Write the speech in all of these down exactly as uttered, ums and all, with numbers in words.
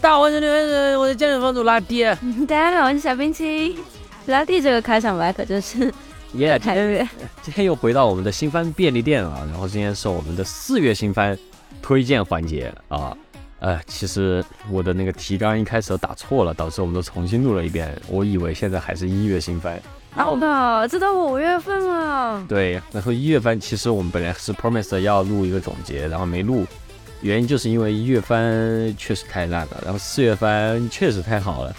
大家好，我是我的健身房主拉弟。大家好，我是小冰淇。拉弟这个开场白可真是耶、yeah, ！今天今天又回到我们的新番便利店啊，然后今天是我们的四月新番推荐环节啊。呃，其实我的那个提纲一开始打错了，导致我们都重新录了一遍。我以为现在还是一月新番。好吧，这都五月份了。对，然后一月番其实我们本来是 promise 要录一个总结，然后没录。原因就是因为一月番确实太烂了，然后四月番确实太好了，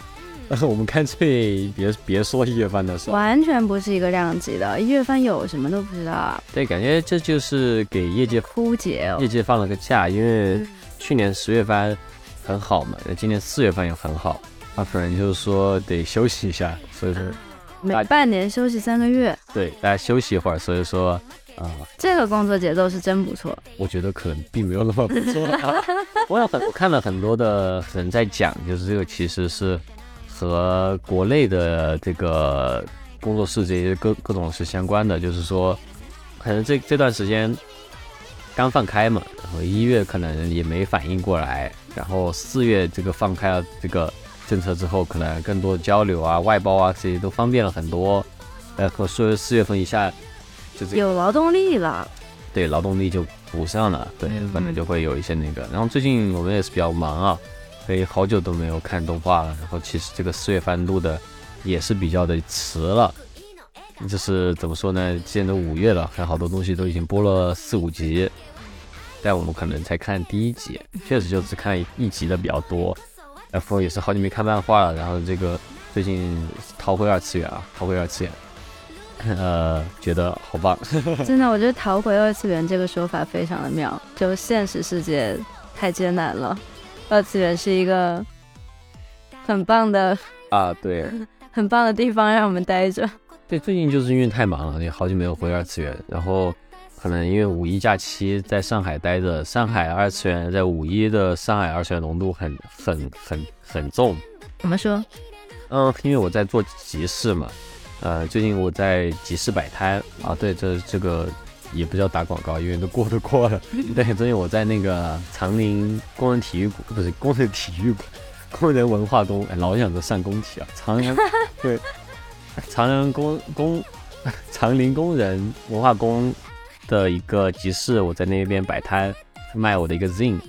然后我们干脆别别说一月番的事，完全不是一个量级的。一月番有什么都不知道啊。对，感觉这就是给业界枯竭、哦，业界放了个假，因为去年十月番很好嘛，今年四月番也很好，那反正就是说得休息一下，所以说每半年休息三个月。对，大家休息一会儿，所以说。啊，这个工作节奏是真不错。我觉得可能并没有那么不错、啊、我, 很我看了很多的人在讲，就是这个其实是和国内的这个工作室这些 各, 各种是相关的，就是说可能 这, 这段时间刚放开嘛，然后一月可能也没反应过来，然后四月这个放开了这个政策之后，可能更多交流啊、外包啊这些都方便了很多，呃，可是四月份以下有劳动力了，对，劳动力就补上了，对，反正就会有一些那个。然后最近我们也是比较忙啊，所以好久都没有看动画了。然后其实这个四月番录的也是比较的迟了，就是怎么说呢？现在都五月了，还好多东西都已经播了四五集，但我们可能才看第一集，确实就只看一集的比较多。然后也是好久没看漫画了。然后这个最近逃回二次元啊，逃回二次元。呃，觉得好棒，真的，我觉得逃回二次元这个说法非常的妙，就现实世界太艰难了，二次元是一个很棒的啊，对，很棒的地方让我们待着。对，最近就是因为太忙了，也好久没有回二次元，然后可能因为五一假期在上海待着，上海二次元在五一的上海二次元浓度很很很很重。怎么说？嗯，因为我在做集市嘛。呃，最近我在集市摆摊啊，对，这这个也不叫打广告，因为都过都过了。对，最近我在那个长宁工人体育馆，不是工人体育馆，工人文化宫，哎、老想着上工体啊，长宁对，长宁工工长宁工人文化宫的一个集市，我在那边摆摊卖我的一个 zine，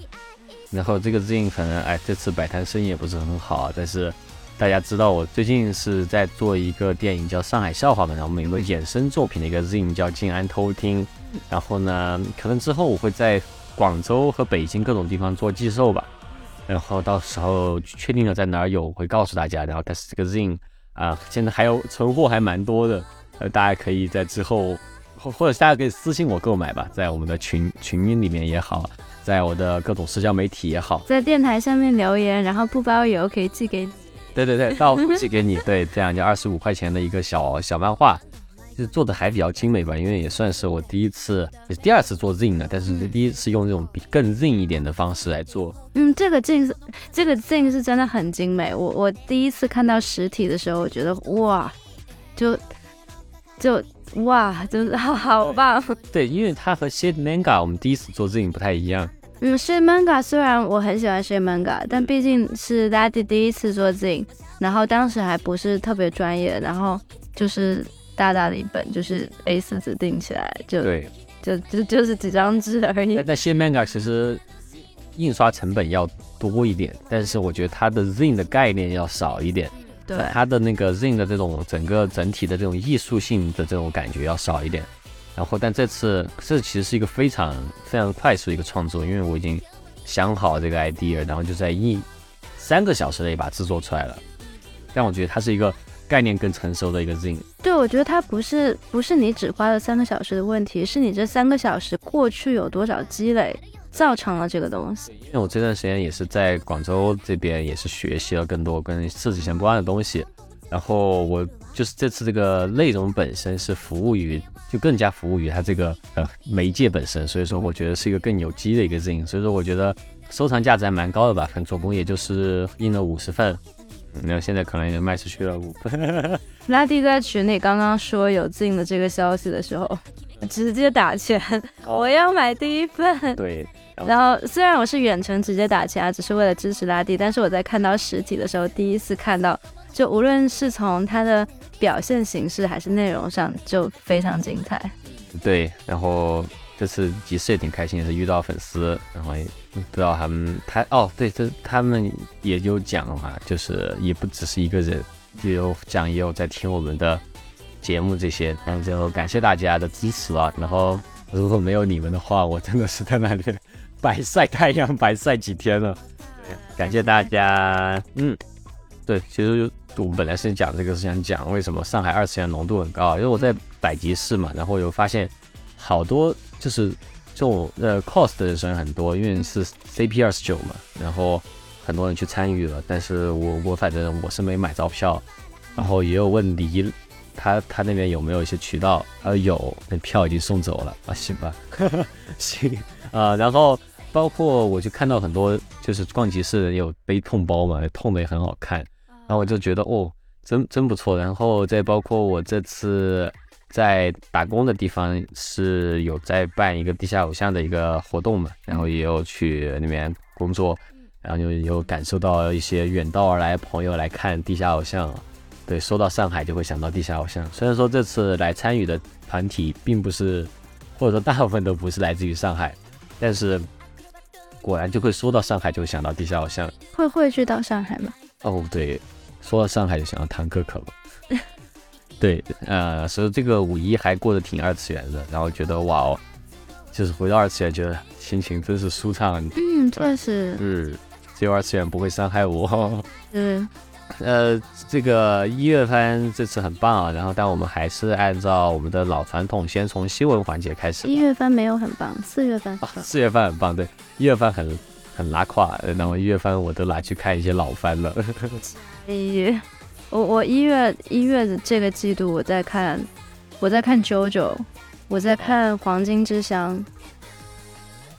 然后这个 zine 可能哎这次摆摊生意也不是很好，但是。大家知道我最近是在做一个电影叫《上海笑话》嘛，然后我们有个衍生作品的一个 zine 叫《静安偷听》，然后呢，可能之后我会在广州和北京各种地方做寄售吧，然后到时候确定了在哪儿有，我会告诉大家。然后但是这个 zine 啊，现在还有存货还蛮多的，呃，大家可以在之后，或者大家可以私信我购买吧，在我们的群群里面也好，在我的各种社交媒体也好，在电台上面留言，然后不包邮可以寄给你。对对对，到寄给你，对，这样就二十五块钱的一个小小漫画，就是做的还比较精美吧，因为也算是我第一次，也是第二次做 zine 了，但是第一次用这种比更 zine 一点的方式来做。嗯，这个 zine 这个 zine 是真的很精美，我我第一次看到实体的时候，我觉得哇，就就哇，就是好好棒。对，因为它和 Shade Manga 我们第一次做 zine 不太一样。嗯 ，Shade Manga 虽然我很喜欢 Shade Manga， 但毕竟是 Daddy 第一次做 zine， 然后当时还不是特别专业，然后就是大大的一本，就是 A 四 纸订起来，就对，就就就是几张纸而已。但 Shade Manga 其实印刷成本要多一点，但是我觉得它的 zine 的概念要少一点，对，它的那个 zine 的这种整个整体的这种艺术性的这种感觉要少一点。然后，但这次这其实是一个非常非常快速的一个创作，因为我已经想好这个 idea， 然后就在一三个小时内把制作出来了。但我觉得它是一个概念更成熟的一个 zine。对，我觉得它不是不是你只花了三个小时的问题，是你这三个小时过去有多少积累，造成了这个东西。因为我这段时间也是在广州这边也是学习了更多跟设计相关的东西，然后我就是这次这个内容本身是服务于，就更加服务于它这个呃媒介本身，所以说我觉得是一个更有机的一个事情，所以说我觉得收藏价值还蛮高的吧，反正总共也就是印了五十份，然后现在可能也卖出去了五份。拉蒂在群里刚刚说有进的这个消息的时候，直接打钱，我要买第一份。对。然后虽然我是远程直接打钱啊，只是为了支持拉蒂，但是我在看到实体的时候，第一次看到，就无论是从它的表现形式还是内容上，就非常精彩。对，然后这次集市也挺开心，也是遇到粉丝，然后也不知道他们他哦，对，这他们也有讲嘛，就是也不只是一个人，也有讲也有在听我们的节目这些，然后就感谢大家的支持啊。然后如果没有你们的话，我真的是在那里白晒太阳白晒几天了。感谢大家，嗯，对，其实我本来是讲这个是想讲为什么上海二次元浓度很高，因为我在百集市嘛，然后有发现好多就是这种呃 cos 的人很多，因为是 C P 二十九 嘛，然后很多人去参与了，但是我我反正我是没买着票，然后也有问离他他那边有没有一些渠道，呃有，那票已经送走了啊，行吧行啊、呃，然后包括我就看到很多就是逛集市有背痛包嘛，痛的也很好看，然后我就觉得哦真真不错，然后再包括我这次在打工的地方是有在办一个地下偶像的一个活动嘛，然后也有去那边工作，然后就有感受到一些远道而来朋友来看地下偶像，对，说到上海就会想到地下偶像，虽然说这次来参与的团体并不是，或者说大部分都不是来自于上海，但是果然就会说到上海就会想到地下偶像。会会去到上海吗？哦对，说到上海就想到唐可可嘛对，呃，所以这个五一还过得挺二次元的，然后觉得哇哦，就是回到二次元，觉得心情真是舒畅。嗯，确实。嗯，只有二次元不会伤害我。嗯，呃，这个一月番这次很棒啊，然后但我们还是按照我们的老传统，先从新闻环节开始。一月番没有很棒，四月番。啊，四月番很棒，对，一月番很很拉胯，然后一月番我都拿去看一些老番了。哎我我一月一月的这个季度我在看我在看 JoJo， 我在看黄金之乡，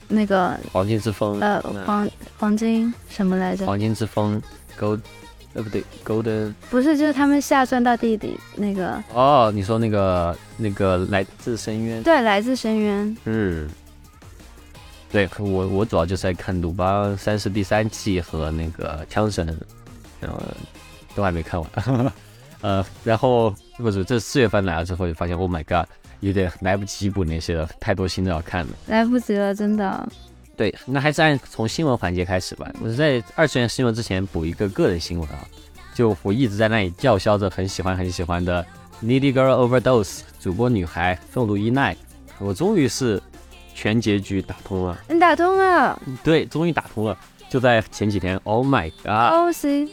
那个黄金之风，呃黄黄金什么来着，黄金之风 Gold， 呃不对 Golden 不是，就是他们下钻到地底那个，哦你说那个那个来自深渊，对，来自深渊，嗯对，我我主要就是在看鲁邦三世第三季和那个枪神，然后都还没看完呃然后不是这四月份来了之后就发现 Oh my god， 有点来不及补那些了，太多新的要看了，来不及了真的。对，那还是按从新闻环节开始吧，我在二次元新闻之前补一个个人新闻啊，就我一直在那里叫嚣着很喜欢很喜欢的 Needy Girl Overdose 主播女孩重度依赖，我终于是全结局打通了。你打通了？对，终于打通了，就在前几天。 Oh my god， Oh see，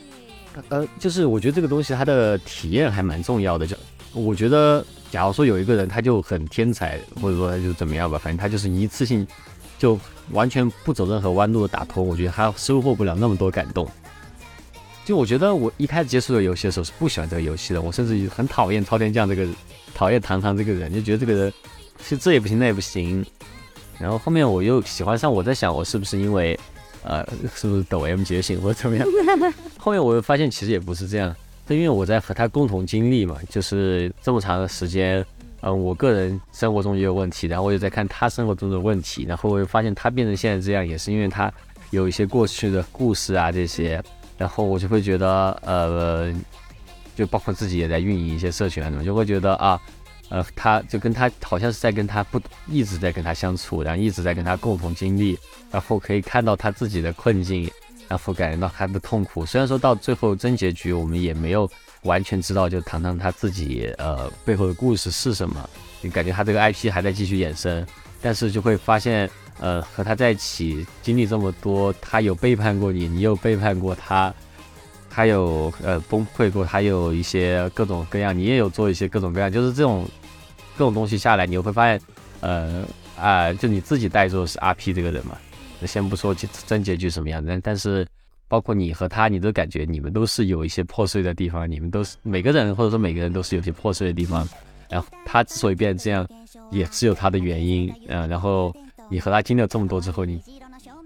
呃，就是我觉得这个东西它的体验还蛮重要的。就我觉得，假如说有一个人他就很天才，或者说他就怎么样吧，反正他就是一次性就完全不走任何弯路的打通，我觉得他收获不了那么多感动。就我觉得我一开始接触的游戏的时候是不喜欢这个游戏的，我甚至很讨厌超天将这个人，讨厌堂堂这个人，就觉得这个人是这也不行那也不行。然后后面我又喜欢上，我在想我是不是因为呃，是不是抖 M 觉醒或者怎么样？后面我又发现其实也不是这样，是因为我在和他共同经历嘛，就是这么长的时间，嗯、呃，我个人生活中也有问题，然后我也在看他生活中的问题，然后我又发现他变成现在这样，也是因为他有一些过去的故事啊这些，然后我就会觉得，呃，就包括自己也在运营一些社群啊，就会觉得啊，呃，他就跟他好像是在跟他不一直在跟他相处，然后一直在跟他共同经历。然后可以看到他自己的困境，然后感觉到他的痛苦。虽然说到最后真结局，我们也没有完全知道，就堂堂他自己呃背后的故事是什么。你感觉他这个 I P 还在继续衍生，但是就会发现，呃，和他在一起经历这么多，他有背叛过你，你有背叛过他，他有呃崩溃过，他有一些各种各样，你也有做一些各种各样，就是这种各种东西下来，你会发现，呃啊、呃，就你自己带做是 R P 这个人嘛。先不说真结局什么样的，但是包括你和他，你都感觉你们都是有一些破碎的地方，你们都是每个人或者说每个人都是有些破碎的地方，然后他之所以变这样也是有他的原因、嗯、然后你和他经历了这么多之后，你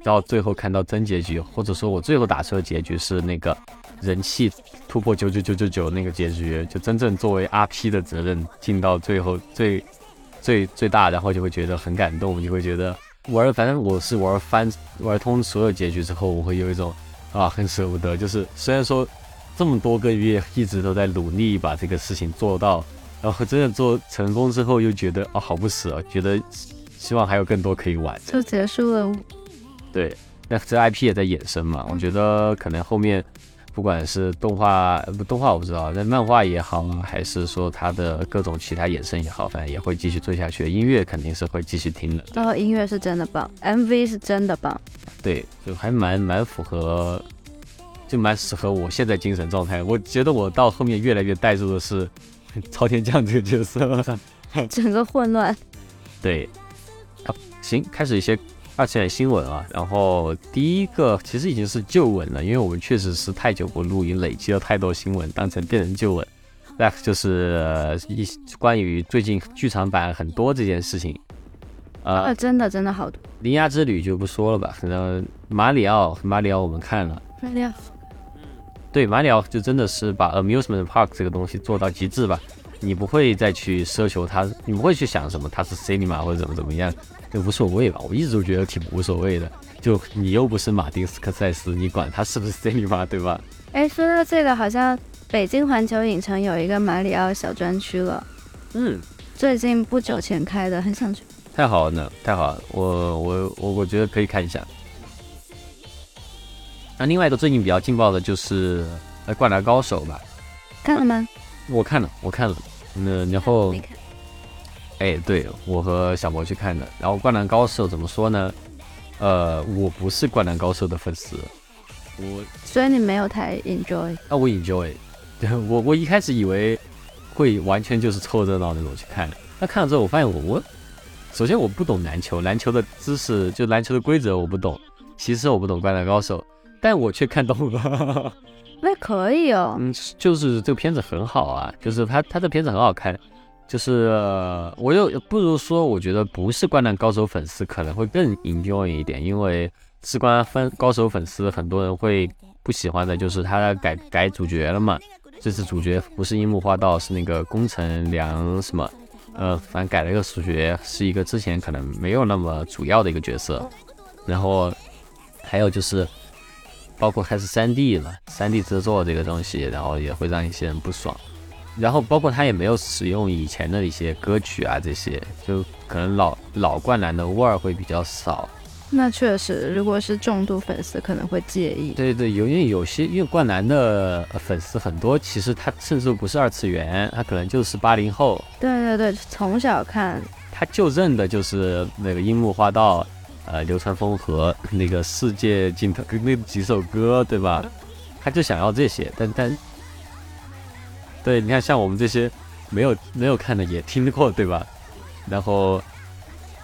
到最后看到真结局，或者说我最后打出的结局是那个人气突破九九九九九那个结局，就真正作为 R P 的责任尽到最后最最最大，然后就会觉得很感动，你会觉得玩，反正我是玩翻玩通所有结局之后，我会有一种啊很舍不得，就是虽然说这么多个月一直都在努力把这个事情做到，然后真的做成功之后又觉得啊好不舍、啊、觉得希望还有更多可以玩，就结束了。对，那这 I P 也在衍生嘛，我觉得可能后面不管是动画不动画我不知道，但漫画也好，还是说它的各种其他衍生也好，反正也会继续做下去，音乐肯定是会继续听的。然后音乐是真的棒 ，M V 是真的棒。对，就还蛮蛮符合，就蛮适合我现在精神状态。我觉得我到后面越来越带入的是朝天将这个角色，整个混乱。对，啊、行，开始一些。二次元新闻啊，然后第一个其实已经是旧闻了，因为我们确实是太久不录音，累积了太多新闻，当成变成旧闻。那就是、呃、一关于最近剧场版很多这件事情，呃，啊、真的真的好多。铃芽之旅就不说了吧，然后马里奥，马里奥我们看了，马里奥，对，马里奥就真的是把 amusement park 这个东西做到极致吧，你不会再去奢求它，你不会去想什么它是 cinema 或者怎么怎么样。就无所谓吧，我一直都觉得挺无所谓的。就你又不是马丁斯科塞斯，你管他是不是 cinema 对吧？哎，说到这个，好像北京环球影城有一个马里奥小专区了。嗯，最近不久前开的，很想去。太好了，太好了，我我我我觉得可以看一下。那、啊、另外一个最近比较劲爆的就是《灌篮高手》吧？看了吗？我看了，我看了。嗯，然后。哎，对，我和小博去看的。然后《灌篮高手》怎么说呢？呃，我不是《灌篮高手》的粉丝，我所以你没有太 enjoy 啊，我 enjoy， 我我一开始以为会完全就是凑热闹那种去看，那看了之后我发现我我首先我不懂篮球，篮球的知识就篮球的规则我不懂，其实我不懂《灌篮高手》，但我却看懂了。那可以哦，嗯，就是这个片子很好啊，就是它它的片子很好看。就是、呃、我又不如说我觉得不是灌篮高手粉丝可能会更 enjoy 一点，因为是灌篮高手粉丝很多人会不喜欢的就是他改改主角了嘛，这次主角不是樱木花道，是那个宫城良什么呃，反正改了一个主角，是一个之前可能没有那么主要的一个角色，然后还有就是包括开始 三 D 了 三 D 制作这个东西，然后也会让一些人不爽，然后包括他也没有使用以前的一些歌曲啊，这些就可能老老灌篮的味儿会比较少。那确实，如果是重度粉丝可能会介意。对对，因为有些因为灌篮的粉丝很多，其实他甚至不是二次元，他可能就是八零后。对对对，从小看。他就认的就是那个樱木花道，呃，流川枫和那个世界尽头那几首歌，对吧？他就想要这些，但但。对，你看像我们这些没有没有看的也听过，对吧？然后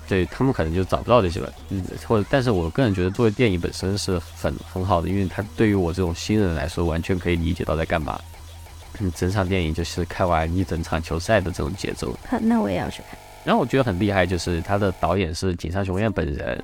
对他们可能就找不到这些了，嗯，或者但是我个人觉得作为电影本身是很很好的，因为它对于我这种新人来说完全可以理解到在干嘛。嗯，整场电影就是看完一整场球赛的这种节奏。好，那我也要去看。然后我觉得很厉害，就是他的导演是井上雄彦本人，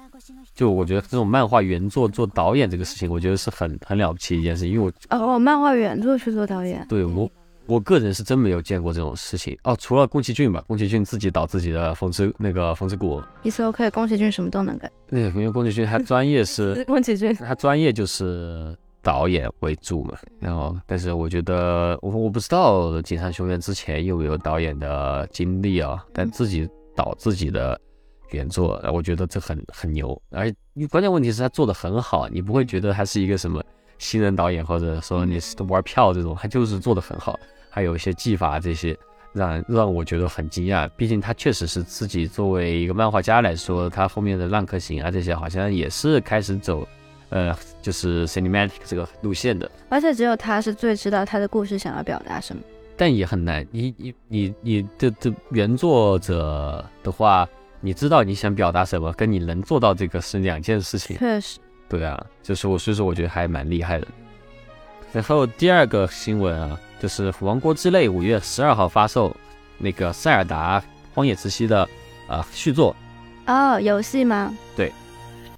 就我觉得这种漫画原作做导演这个事情，我觉得是很很了不起一件事，因为我哦，漫画原作去做导演，对我。我个人是真没有见过这种事情哦，除了宫崎骏吧，宫崎骏自己导自己的风之那个风之谷也是 OK， 宫崎骏什么都能干。对，因为宫崎骏他专业是宫崎骏，他专业就是导演为主嘛。然后，但是我觉得我我不知道井上雄彦之前有没有导演的经历啊，但自己导自己的原作，我觉得这很很牛。而关键问题是他做的很好，你不会觉得他是一个什么新人导演，或者说你玩票这种，他就是做的很好。还有一些技法，这些让让我觉得很惊讶。毕竟他确实是自己作为一个漫画家来说，他后面的《浪客行》啊这些，好像也是开始走，呃，就是 cinematic 这个路线的。而且只有他是最知道他的故事想要表达什么。但也很难，你你你你的原作者的话，你知道你想表达什么跟你能做到这个是两件事情。确实。对啊，就是我所以说我觉得还蛮厉害的。然后第二个新闻啊，就是王国之泪五月十二号发售那个塞尔达荒野之息的呃续作。哦，游戏吗？对。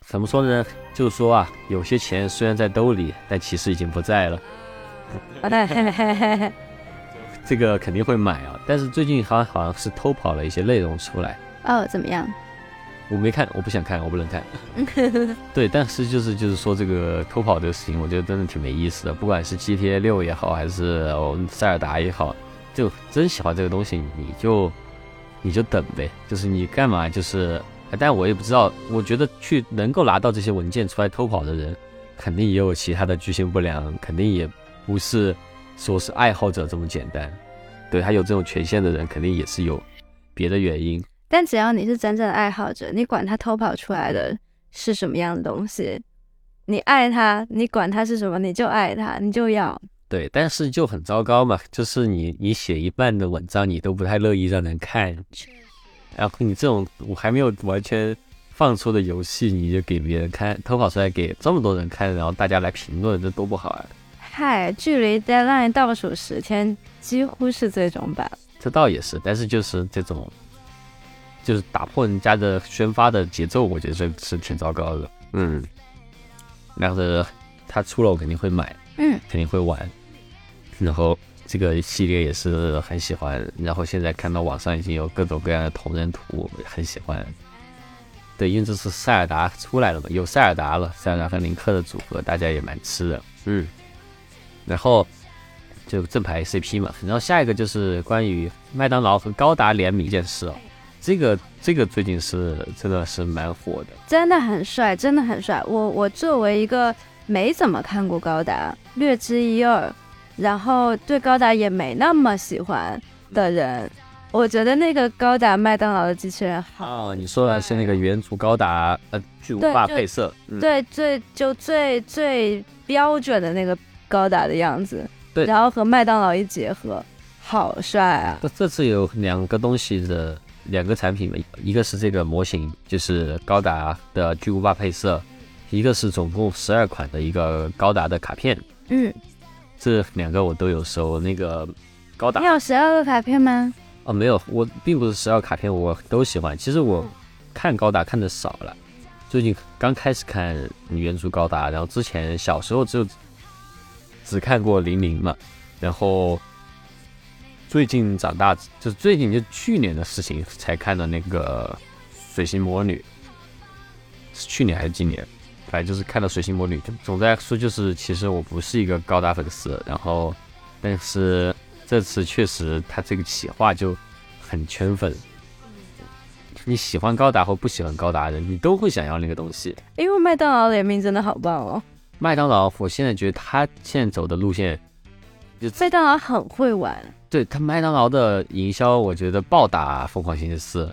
怎么说呢，就是说啊，有些钱虽然在兜里，但其实已经不在了。这个肯定会买啊，但是最近好像好像是偷跑了一些内容出来。哦，怎么样？我没看，我不想看，我不能看。对，但是就是就是说这个偷跑这个事情，我觉得真的挺没意思的。不管是 G T A 六也好，还是塞尔达也好，就真喜欢这个东西，你就你就等呗。就是你干嘛就是，但我也不知道，我觉得去能够拿到这些文件出来偷跑的人，肯定也有其他的居心不良，肯定也不是说是爱好者这么简单。对，他有这种权限的人，肯定也是有别的原因。但只要你是真正的爱好者，你管他偷跑出来的是什么样的东西，你爱他，你管他是什么，你就爱他，你就要。对，但是就很糟糕嘛，就是你你写一半的文章，你都不太乐意让人看。然后你这种我还没有完全放出的游戏，你就给别人看，偷跑出来给这么多人看，然后大家来评论，这多不好啊！嗨，距离 deadline 倒数十天，几乎是最终版。这倒也是，但是就是这种。就是打破人家的宣发的节奏，我觉得这是挺糟糕的。嗯，然后他出了我肯定会买，嗯，肯定会玩。然后这个系列也是很喜欢，然后现在看到网上已经有各种各样的同人图，很喜欢。对，因为这是塞尔达出来了嘛，有塞尔达了，塞尔达和林克的组合，大家也蛮吃的。嗯，然后就正牌 C P 嘛，然后下一个就是关于麦当劳和高达联名一件事哦。这个这个最近是真的是蛮火的，真的很帅，真的很帅。我我作为一个没怎么看过高达，略知一二，然后对高达也没那么喜欢的人，我觉得那个高达麦当劳的机器人好。哦，你说的是那个原族高达呃巨无霸配色，对，嗯，对最就最最标准的那个高达的样子，对，然后和麦当劳一结合，好帅啊！这次有两个东西的。两个产品，一个是这个模型，就是高达的巨无霸配色，一个是总共十二款的一个高达的卡片。嗯，这两个我都有收。那个高达，你有十二个卡片吗？哦，没有，我并不是十二卡片我都喜欢。其实我看高达看的少了，最近刚开始看原著高达，然后之前小时候只有只看过零零嘛，然后。最近长大，就是最近就去年的事情才看的那个水星魔女，是去年还是今年？反正就是看到水星魔女。总的来说，就是其实我不是一个高达粉丝，然后，但是这次确实他这个企划就很圈粉。你喜欢高达或不喜欢高达人，你都会想要那个东西。因为麦当劳联名真的好棒哦！麦当劳，我现在觉得他现在走的路线。麦当劳很会玩，对他麦当劳的营销，我觉得暴打疯狂星期四。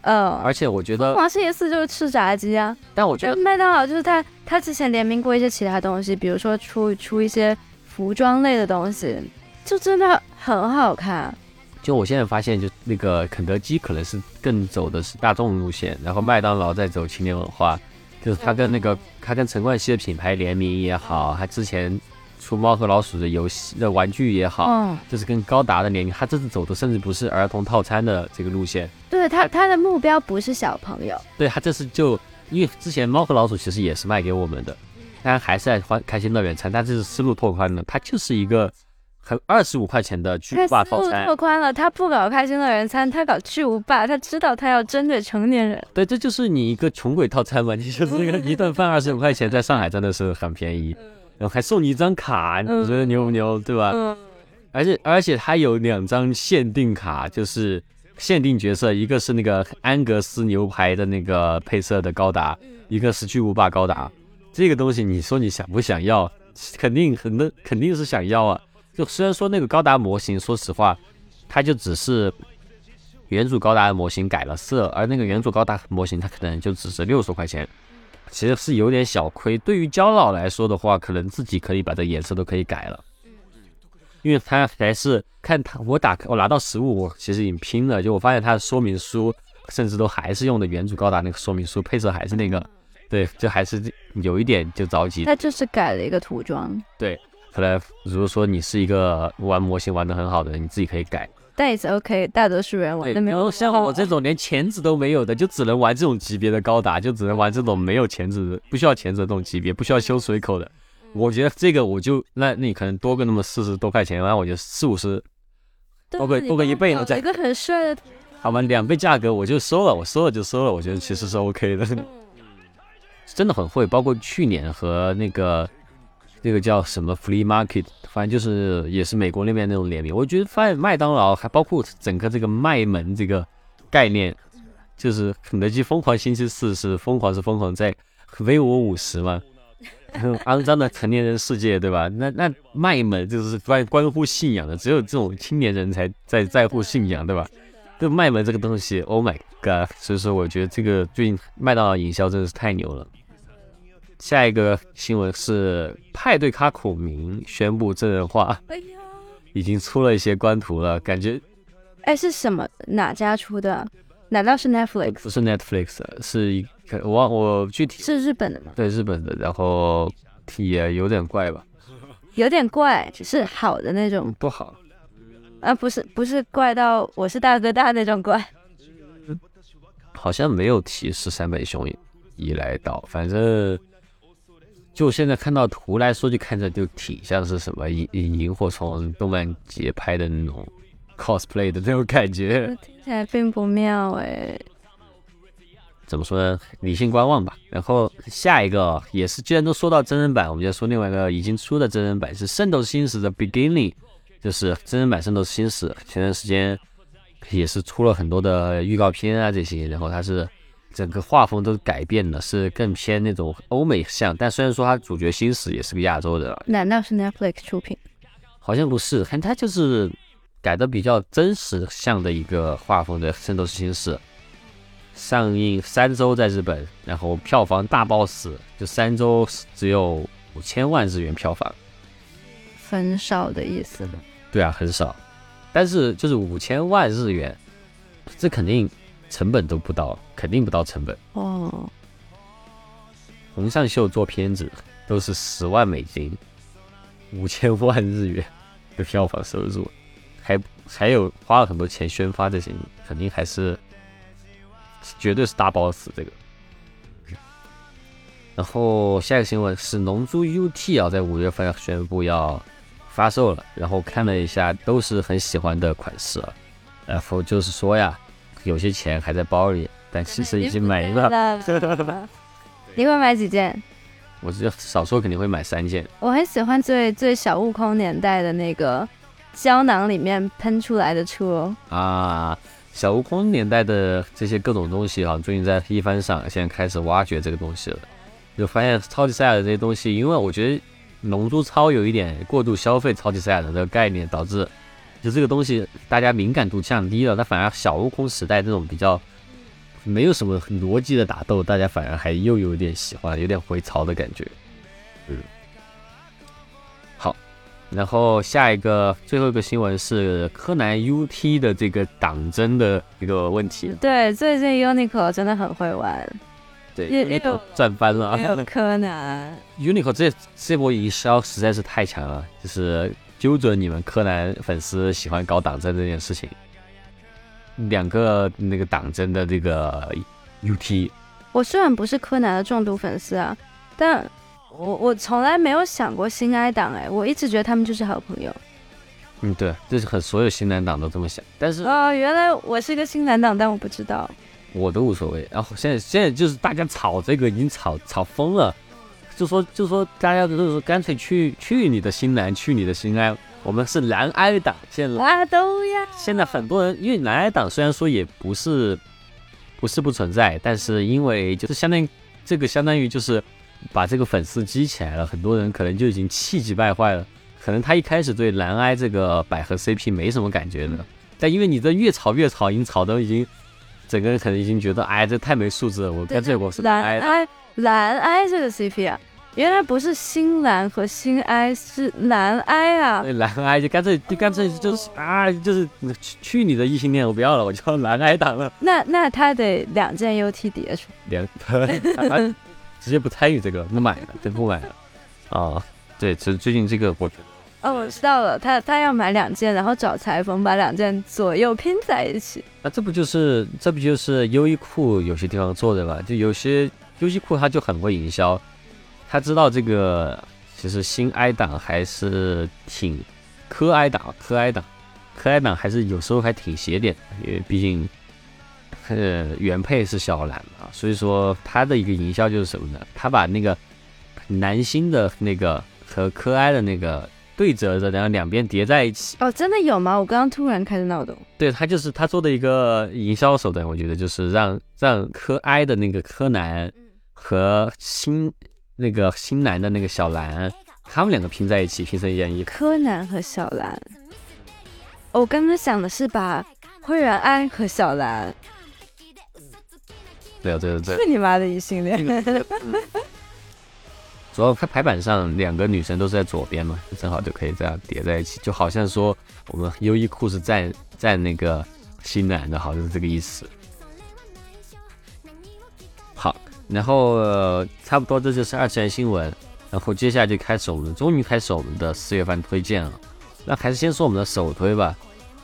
嗯、哦，而且我觉得疯狂星期四就是吃炸鸡啊。但我觉得麦当劳就是他，他之前联名过一些其他东西，比如说出出一些服装类的东西，就真的很好看。就我现在发现，就那个肯德基可能是更走的是大众路线，然后麦当劳在走青年文化，就是他跟那个他跟陈冠希的品牌联名也好，他之前。出猫和老鼠的游戏的玩具也好，哦，就是跟高达的联名，他这次走的甚至不是儿童套餐的这个路线。对，他他的目标不是小朋友。对，他这次就因为之前猫和老鼠其实也是卖给我们的，但还是在开心乐园餐，但这是思路拓宽了，他就是一个很二十五块钱的巨无霸套餐。思路拓宽了，他不搞开心乐园餐，他搞巨无霸，他知道他要针对成年人。对，这就是你一个穷鬼套餐嘛，你就是一个一顿饭二十五块钱，在上海真的是很便宜。然后还送你一张卡，你觉得牛不牛，对吧？嗯，而且而且还有两张限定卡，就是限定角色，一个是那个安格斯牛排的那个配色的高达，一个是巨无霸高达。这个东西你说你想不想要？肯定很肯定是想要啊！就虽然说那个高达模型，说实话，它就只是原主高达的模型改了色，而那个原主高达模型它可能就只是六十块钱。其实是有点小亏，对于胶佬来说的话，可能自己可以把这颜色都可以改了，因为他还是看他我打我拿到实物，我其实已经拼了，就我发现他的说明书甚至都还是用的原主高达那个说明书，配色还是那个，对，就还是有一点就着急。他这是改了一个涂装，对。后来如果说你是一个玩模型玩得很好的人，你自己可以改，但也是 OK， 大多数人玩的没有。然后像我这种连钳子都没有的，就只能玩这种级别的高达，就只能玩这种没有钳子、不需要钳子的这种级别，不需要修水口的。我觉得这个我就那那你可能多个那么四十多块钱，然后我就四五十，多个多个一倍呢，再一个很帅的，好吧，两倍价格我就收了，我收了就收了，我觉得其实是 OK 的，真的很会。包括去年和那个。那个叫什么 Flea Market， 反正就是也是美国那边那种联名。我觉得发现麦当劳还包括整个这个卖萌这个概念，就是肯德基疯狂星期四是疯狂是疯狂在 V 五五十嘛，肮脏的成年人世界，对吧？那那卖萌就是关乎信仰的，只有这种青年人才在在乎信仰，对吧？就卖萌这个东西 ，Oh my god！ 所以说我觉得这个最近麦当劳营销真的是太牛了。下一个新闻是派对咖孔明宣布真人化，已经出了一些官图了，感觉。哎，是什么？哪家出的？难道是 Netflix？ 不是 Netflix， 是一个我忘我具体是日本的吗？对，日本的，然后也有点怪吧？有点怪，是好的那种？不好。啊，不是，不是怪到我是大哥大那种怪。嗯、好像没有提示山本雄一来到，反正。就现在看到图来说，就看着就挺像是什么萤萤火虫动漫节拍的那种 cosplay 的那种感觉，听起来并不妙哎。怎么说呢？理性观望吧。然后下一个也是，既然都说到真人版，我们就说另外一个已经出的真人版是《圣斗士星矢》的 Beginning， 就是真人版《圣斗士星矢》。前段时间也是出了很多的预告片啊这些，然后它是。整个画风都改变了，是更偏那种欧美向，但虽然说他主角星矢也是个亚洲人。难道是 Netflix 出品？好像不是，看他就是改的比较真实向的一个画风的《圣斗士星矢》，上映三周在日本，然后票房大爆死，就三周只有五千万日元票房，很少的意思吧？对啊，很少，但是就是五千万日元，这肯定。成本都不到，肯定不到成本哦。洪尚秀做片子都是十万美金，五千万日元的票房收入，还还有花了很多钱宣发这些，肯定还是绝对是大 boss 这个。然后下一个新闻是龙珠 U T 啊，在五月份宣布要发售了，然后看了一下，都是很喜欢的款式啊。然后就是说呀。有些钱还在包里，但其实已经没了。你会买几件？我就少说肯定会买三件。我很喜欢最最小悟空年代的那个胶囊里面喷出来的车啊！小悟空年代的这些各种东西啊，最近在一番上现在开始挖掘这个东西了，就发现超级赛亚人这些东西，因为我觉得龙珠超有一点过度消费超级赛亚人的概念，导致。就这个东西大家敏感度降低了，但反而小悟空时代这种比较没有什么逻辑的打斗，大家反而还又有点喜欢，有点回潮的感觉。嗯，好，然后下一个最后一个新闻是柯南 U T 的这个党争的一个问题。对，最近 Unico 真的很会玩，对，也有赚翻了，也有柯南 Unico 这这波营销实在是太强了，就是纠准你们柯南粉丝喜欢搞党争这件事情，两个那个党争的这个 U T， 我虽然不是柯南的重度粉丝啊，但我我从来没有想过新爱党，哎，我一直觉得他们就是好朋友。嗯，对，这是很所有新男党都这么想，但是哦，原来我是一个新男党，但我不知道，我都无所谓。然后现在现在就是大家吵这个已经吵吵疯了。就说就说大家都说干脆去去你的新蓝，去你的新爱，我们是蓝爱党。现在啊都呀，现在很多人因为蓝爱党虽然说也不是不是不存在，但是因为就是相当于这个相当于就是把这个粉丝激起来了，很多人可能就已经气急败坏了，可能他一开始对蓝爱这个百合 C P 没什么感觉的，但因为你这越吵越吵，已经吵到已经整个人可能已经觉得哎这太没素质了，我干脆我是蓝爱蓝 I 这个 C P 啊，原来不是心蓝和心哀，是蓝哀啊！蓝哀就干脆就干脆就是啊，就是去你的异性恋，我不要了，我叫蓝哀党了。那那他得两件 U T 叠出，两直接不参与这个，那买了，真不买了啊！对，其实最近这个我觉得。哦，我知道了，他他要买两件，然后找裁缝把两件左右拼在一起。那、啊、这不就是这不就是优衣库有些地方做的嘛？就有些优衣库他就很会营销，他知道这个其实新哀党还是挺科哀党，科哀党，科哀党还是有时候还挺邪点的，因为毕竟呃原配是小兰嘛，所以说他的一个营销就是什么呢？他把那个男星的那个和科哀的那个。对折着，然后两边叠在一起。哦，真的有吗？我刚刚突然开始闹懂。对，他就是他做的一个营销手段，我觉得就是让让柯哀的那个柯南和新那个新男的那个小兰，他们两个拼在一起，拼成一件衣服。柯南和小兰。哦，我刚刚想的是把灰原哀和小兰。对啊，对啊，对啊。是你妈的异性恋。主要它排版上两个女生都是在左边嘛，正好就可以这样叠在一起，就好像说我们优衣库是占占那个新男的，好像是这个意思。好，然后、呃、差不多这就是二次元新闻，然后接下来就开始我们终于开始我们的四月份推荐了。那还是先说我们的首推吧，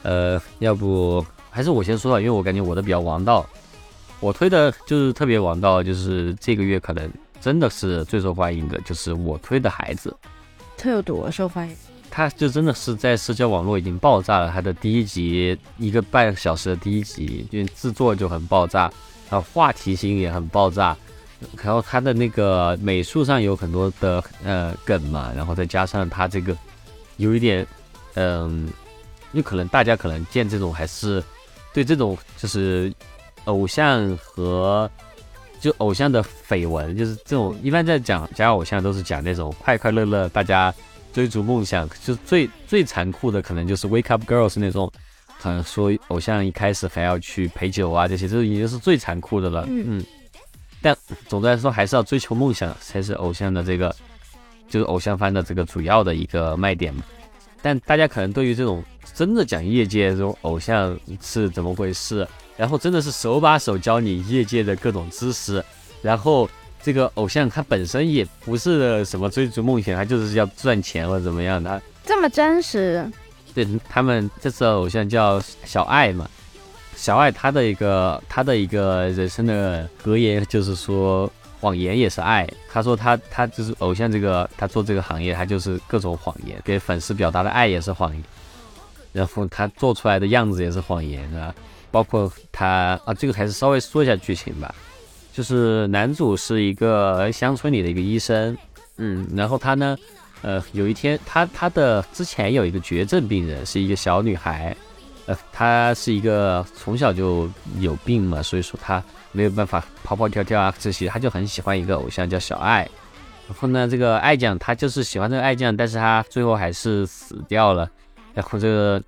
呃，要不还是我先说吧，因为我感觉我的比较王道，我推的就是特别王道，就是这个月可能。真的是最受欢迎的，就是我推的孩子。他有多受欢迎？他就真的是在社交网络已经爆炸了。他的第一集一个半小时的第一集，因为制作就很爆炸，然后话题性也很爆炸，然后他的那个美术上有很多的呃梗嘛，然后再加上他这个有一点嗯、呃，因为可能大家可能见这种还是对这种就是偶像和。就偶像的绯闻，就是这种一般在讲讲偶像都是讲那种快快乐乐，大家追逐梦想。就最最残酷的可能就是 Wake Up Girls 那种，可能说偶像一开始还要去陪酒啊这些，这已经是最残酷的了。嗯，但总的来说还是要追求梦想，才是偶像的这个就是偶像番的这个主要的一个卖点嘛。但大家可能对于这种真的讲业界这种偶像是怎么回事？然后真的是手把手教你业界的各种知识，然后这个偶像他本身也不是什么追逐梦想，他就是要赚钱或者怎么样，他这么真实。对，他们这次偶像叫小爱嘛，小爱他的一个他的一个人生的格言就是说谎言也是爱。他说他他就是偶像这个他做这个行业，他就是各种谎言，给粉丝表达的爱也是谎言，然后他做出来的样子也是谎言啊。包括他啊，这个还是稍微说一下剧情吧。就是男主是一个乡村里的一个医生，嗯，然后他呢，呃，有一天他他的之前有一个绝症病人，是一个小女孩，呃，她是一个从小就有病嘛，所以说她没有办法跑跑跳跳啊这些，她就很喜欢一个偶像叫小爱。然后呢，这个爱酱她就是喜欢这个爱酱，但是她最后还是死掉了。然后这个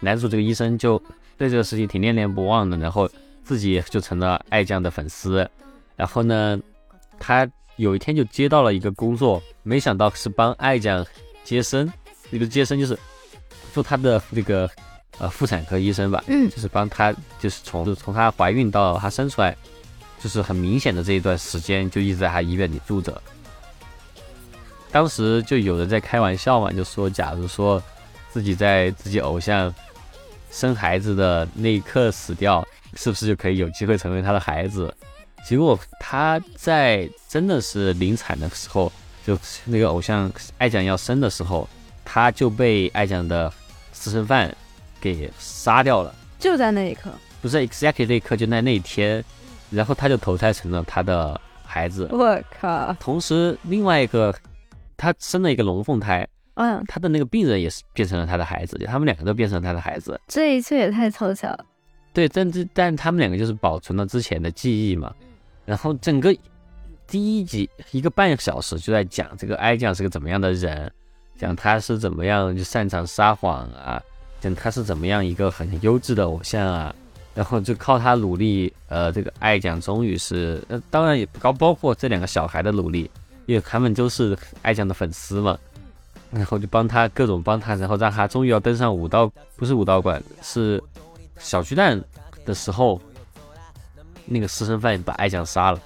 男主这个医生就。对这个事情挺念念不忘的，然后自己就成了爱酱的粉丝。然后呢，他有一天就接到了一个工作，没想到是帮爱酱接生。这个接生就是做他的那个呃妇产科医生吧，嗯，就是帮他就是从就从他怀孕到他生出来，就是很明显的这一段时间就一直在他医院里住着。当时就有人在开玩笑嘛，就说假如说自己在自己偶像。生孩子的那一刻死掉，是不是就可以有机会成为他的孩子？结果他在真的是临产的时候，就那个偶像爱酱要生的时候，他就被爱酱的私生饭给杀掉了。就在那一刻，不是 exactly 那一刻，就在那一天，然后他就投胎成了他的孩子。我靠！同时，另外一个他生了一个龙凤胎。嗯，他的那个病人也是变成了他的孩子，他们两个都变成了他的孩子，这一切也太凑巧了。对，但但他们两个就是保存了之前的记忆嘛。然后整个第一集一个半小时就在讲这个哀酱是个怎么样的人，讲他是怎么样就擅长撒谎啊，讲他是怎么样一个很优质的偶像啊。然后就靠他努力，呃，这个哀酱终于是，呃，当然也包括这两个小孩的努力。因为他们都是爱酱的粉丝嘛，然后就帮他各种帮他，然后让他终于要登上武道，不是武道馆，是小巨蛋的时候，那个私生饭把爱酱杀了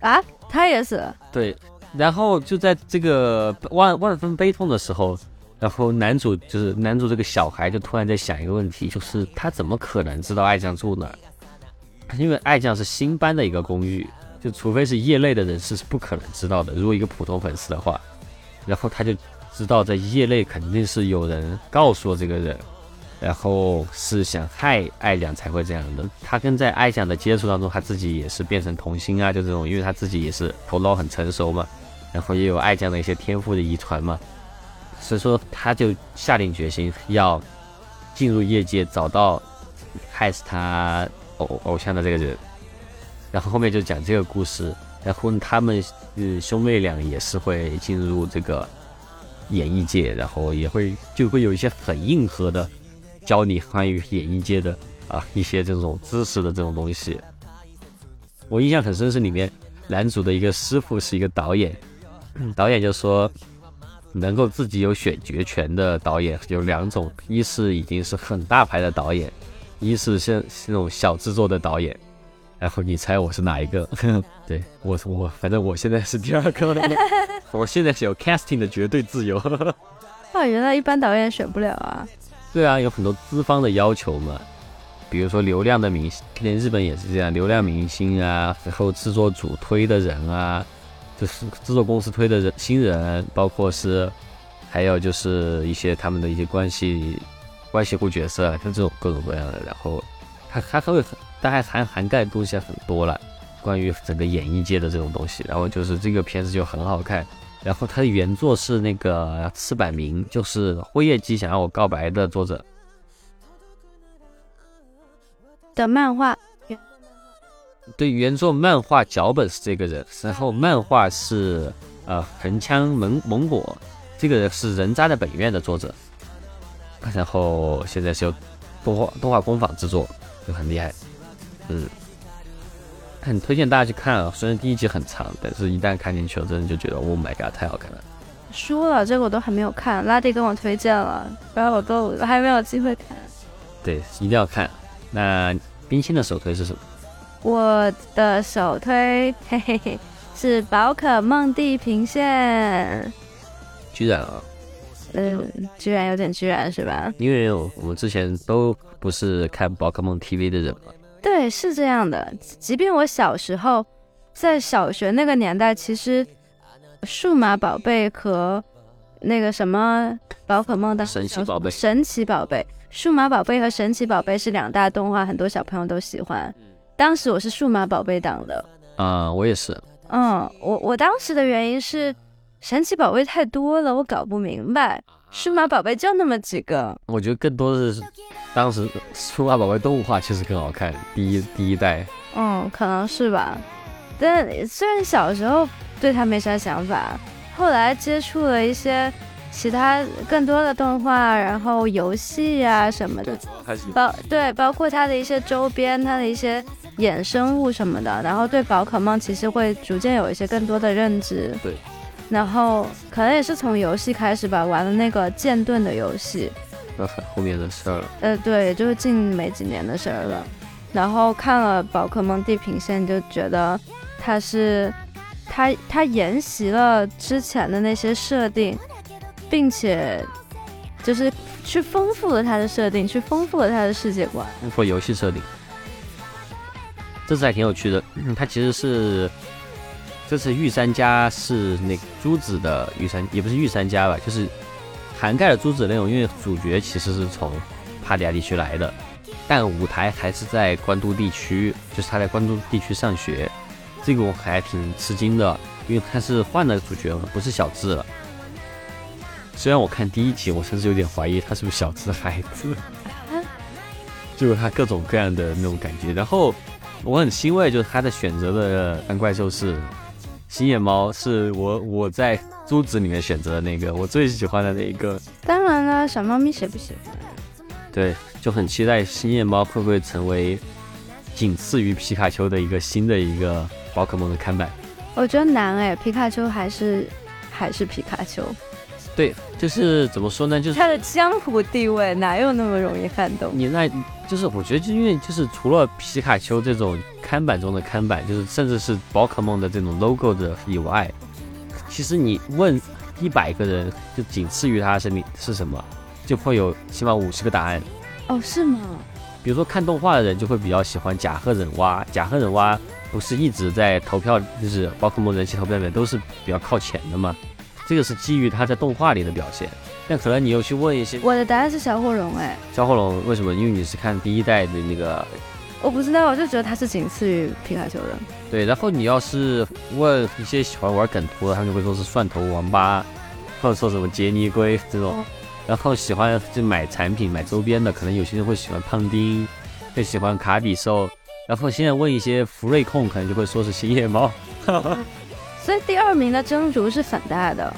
啊，他也是对，然后就在这个万万分悲痛的时候，然后男主就是男主这个小孩就突然在想一个问题，就是他怎么可能知道爱酱住哪儿？因为爱酱是新搬的一个公寓，就除非是业内的人士是不可能知道的，如果一个普通粉丝的话。然后他就知道在业内肯定是有人告诉这个人，然后是想害爱酱才会这样的。他跟在爱酱的接触当中，他自己也是变成童星啊，就这种，因为他自己也是头脑很成熟嘛，然后也有爱酱的一些天赋的遗传嘛，所以说他就下定决心要进入业界，找到害死他 偶, 偶像的这个人。然后后面就讲这个故事，然后他们兄妹俩也是会进入这个演艺界，然后也会就会有一些很硬核的教你关于演艺界的啊一些这种知识的这种东西。我印象很深是里面男主的一个师傅是一个导演，导演就说能够自己有选角权的导演有两种，一是已经是很大牌的导演，一是像那种小制作的导演。然后你猜我是哪一个？对，我我反正我现在是第二个了，我现在是有 casting 的绝对自由。哦，原来一般导演选不了啊。对啊，有很多资方的要求嘛，比如说流量的明星，连日本也是这样，流量明星啊，然后制作组推的人啊，就是制作公司推的人新人，包括是还有就是一些他们的一些关系关系户角色，像这种各种各样的，然后他他还会很。但还涵涵盖的东西很多了，关于整个演艺界的这种东西。然后就是这个片子就很好看，然后它的原作是那个赤坂明，就是《辉夜姬想让我告白》的作者的漫画。对，原作漫画脚本是这个人，然后漫画是呃横枪蒙蒙果，这个人是人渣的本愿的作者，然后现在是由动画动画工坊制作，就很厉害。嗯，很推荐大家去看啊！虽然第一集很长，但是一旦看进去了，真的就觉得 Oh my god， 太好看了。输了，这个我都还没有看，拉蒂跟我推荐了，不然我都还没有机会看。对，一定要看。那冰心的首推是什么？我的首推，嘿嘿嘿，是《宝可梦地平线》。居然啊！嗯，居然有点居然是吧？因为我们之前都不是看宝可梦 T V 的人嘛。对，是这样的。即便我小时候在小学那个年代，其实数码宝贝和那个什么宝可梦的神奇宝贝神奇宝贝数码宝贝和神奇宝贝是两大动画，很多小朋友都喜欢。当时我是数码宝贝党的啊、嗯、我也是。嗯，我我当时的原因是神奇宝贝太多了，我搞不明白，数码宝贝就那么几个。我觉得更多的是当时数码宝贝动画其实更好看，第一第一代，嗯，可能是吧。但虽然小时候对它没啥想法，后来接触了一些其他更多的动画，然后游戏啊什么的，包对包括它的一些周边，它的一些衍生物什么的，然后对宝可梦其实会逐渐有一些更多的认知。对，然后可能也是从游戏开始吧，玩了那个剑盾的游戏，后面的事儿了。呃，对，也就是近没几年的事儿了。然后看了《宝可梦地平线》，就觉得它是它它沿袭了之前的那些设定，并且就是去丰富了它的设定，去丰富了它的世界观，丰富游戏设定。这次还挺有趣的，嗯、它其实是。这次御三家是那个朱紫的御三，也不是御三家吧，就是涵盖了朱紫内容，因为主角其实是从帕迪亚地区来的，但舞台还是在关渡地区，就是他在关渡地区上学，这个我还挺吃惊的，因为他是换了主角了，不是小智了。虽然我看第一集，我甚至有点怀疑他是不是小智的孩子，就是他各种各样的那种感觉。然后我很欣慰，就是他的选择的蓝怪兽是。星野猫是我我在朱紫里面选择的那个我最喜欢的那一个，当然了，小猫咪谁不喜欢？对，就很期待星野猫会不会成为仅次于皮卡丘的一个新的一个宝可梦的看板。我觉得难哎，皮卡丘还是还是皮卡丘。对，就是怎么说呢，就是他的江湖地位哪有那么容易撼动你？那就是我觉得就因为就是除了皮卡丘这种看板中的看板，就是甚至是宝可梦的这种 logo 的以外，其实你问一百个人，就仅次于他是你是什么，就会有起码五十个答案。哦，是吗？比如说看动画的人就会比较喜欢甲贺忍蛙，甲贺忍蛙不是一直在投票，就是宝可梦人气投票里面都是比较靠前的嘛。这个是基于他在动画里的表现，但可能你又去问一些，我的答案是小火龙。哎，小火龙为什么？因为你是看第一代的那个，我不知道，我就觉得他是仅次于皮卡丘的。对，然后你要是问一些喜欢玩梗图的，他们就会说是蒜头王八，或者说什么杰尼龟这种、哦、然后喜欢就买产品买周边的，可能有些人会喜欢胖丁，会喜欢卡比兽，然后现在问一些福瑞控，可能就会说是星夜猫。所以第二名的争逐是很大的，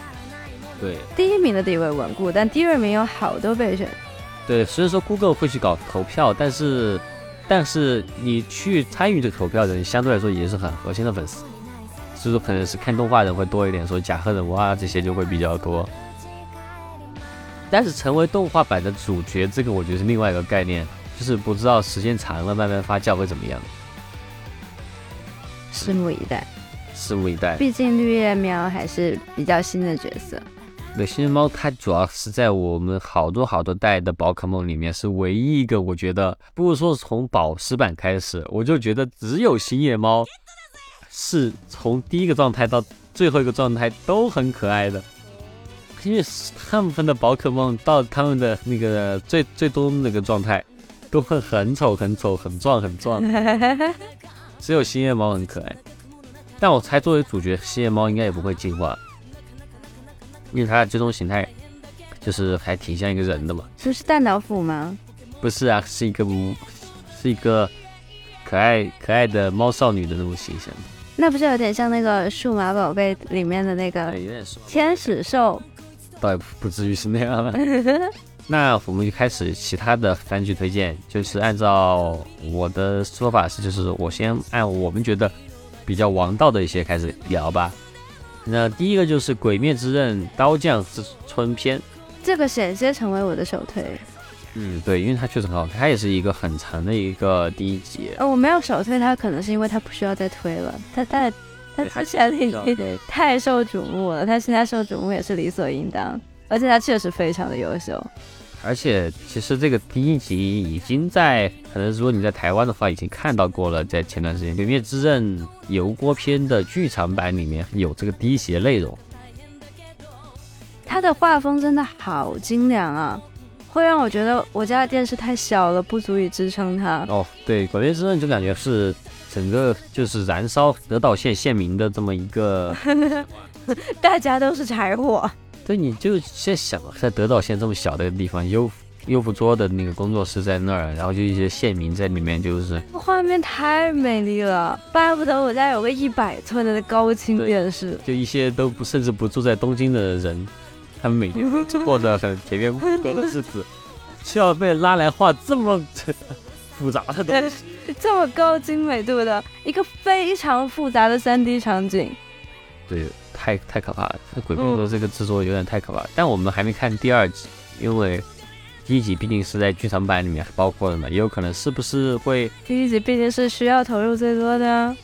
对，第一名的地位稳固，但第二名有好多备选。对，所以说 Google 会去搞投票，但是但是你去参与这个投票的人相对来说也是很核心的粉丝，所以说可能是看动画人会多一点，所以甲贺忍蛙这些就会比较多。但是成为动画版的主角，这个我觉得是另外一个概念，就是不知道时间长了慢慢发酵会怎么样，拭目以待。拭目以待，毕竟绿叶喵还是比较新的角色。对，星夜猫它主要是在我们好多好多代的宝可梦里面是唯一一个，我觉得不如说从宝石版开始，我就觉得只有星夜猫是从第一个状态到最后一个状态都很可爱的，因为他们的宝可梦到他们的那个最最终那个状态都会很丑很丑很壮很壮，只有星夜猫很可爱。但我猜作为主角，星夜猫应该也不会进化，因为它的最终形态就是还挺像一个人的嘛。不是蛋岛府吗？不是啊，是一个是一个可爱可爱的猫少女的那种形象。那不是有点像那个数码宝贝里面的那个天使兽？倒也不至于是那样了。那我们就开始其他的番剧推荐，就是按照我的说法是，就是我先按我们觉得比较王道的一些开始聊吧。那第一个就是《鬼灭之刃》刀匠之春篇，这个险些成为我的首推。嗯，对，因为它确实很好看，它也是一个很长的一个第一集。哦，我没有首推它，可能是因为它不需要再推了。它它它之前已经太受瞩目了，它现在受瞩目也是理所应当，而且它确实非常的优秀。而且其实这个第一集已经在可能如果你在台湾的话已经看到过了，在前段时间《鬼灭之刃》油锅篇的剧场版里面有这个第一集的内容。它的画风真的好精良啊，会让我觉得我家的电视太小了，不足以支撑它。哦，对，《鬼灭之刃》就感觉是整个就是燃烧德岛县县民的这么一个大家都是柴火。所以你就先想在德岛县这么小的地方，优优芙桌的那个工作室在那儿，然后就一些县民在里面，就是画面太美丽了，巴不得我家有个一百寸的高清电视。就一些都不甚至不住在东京的人，他们每天过着很田园牧歌的日子，却要被拉来画这么复杂的东西，这么高精美度的一个非常复杂的 三 D 场景。对，太太可怕了，鬼灭的这个制作有点太可怕了、嗯、但我们还没看第二集，因为第一集毕竟是在剧场版里面包括的嘛，也有可能是不是会第一集毕竟是需要投入最多的，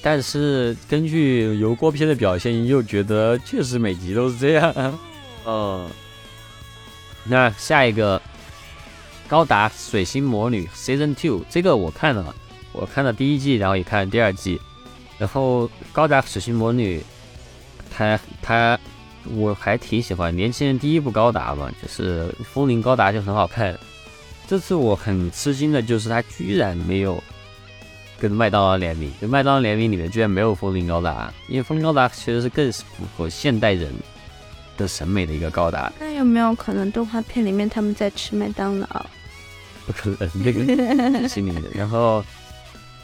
但是根据油锅篇的表现又觉得确实每集都是这样、啊、嗯，那下一个高达水星魔女 Season 二， 这个我看了我看了第一季，然后也看了第二季。然后高达水星魔女他他我还挺喜欢年轻人第一部高达嘛，就是风铃高达就很好看。这次我很吃惊的就是他居然没有跟麦当劳联名，就麦当劳联名里面居然没有风铃高达，因为风铃高达其实是更符合现代人的审美的一个高达。那有没有可能动画片里面他们在吃麦当劳？不可能，那个心里的。然后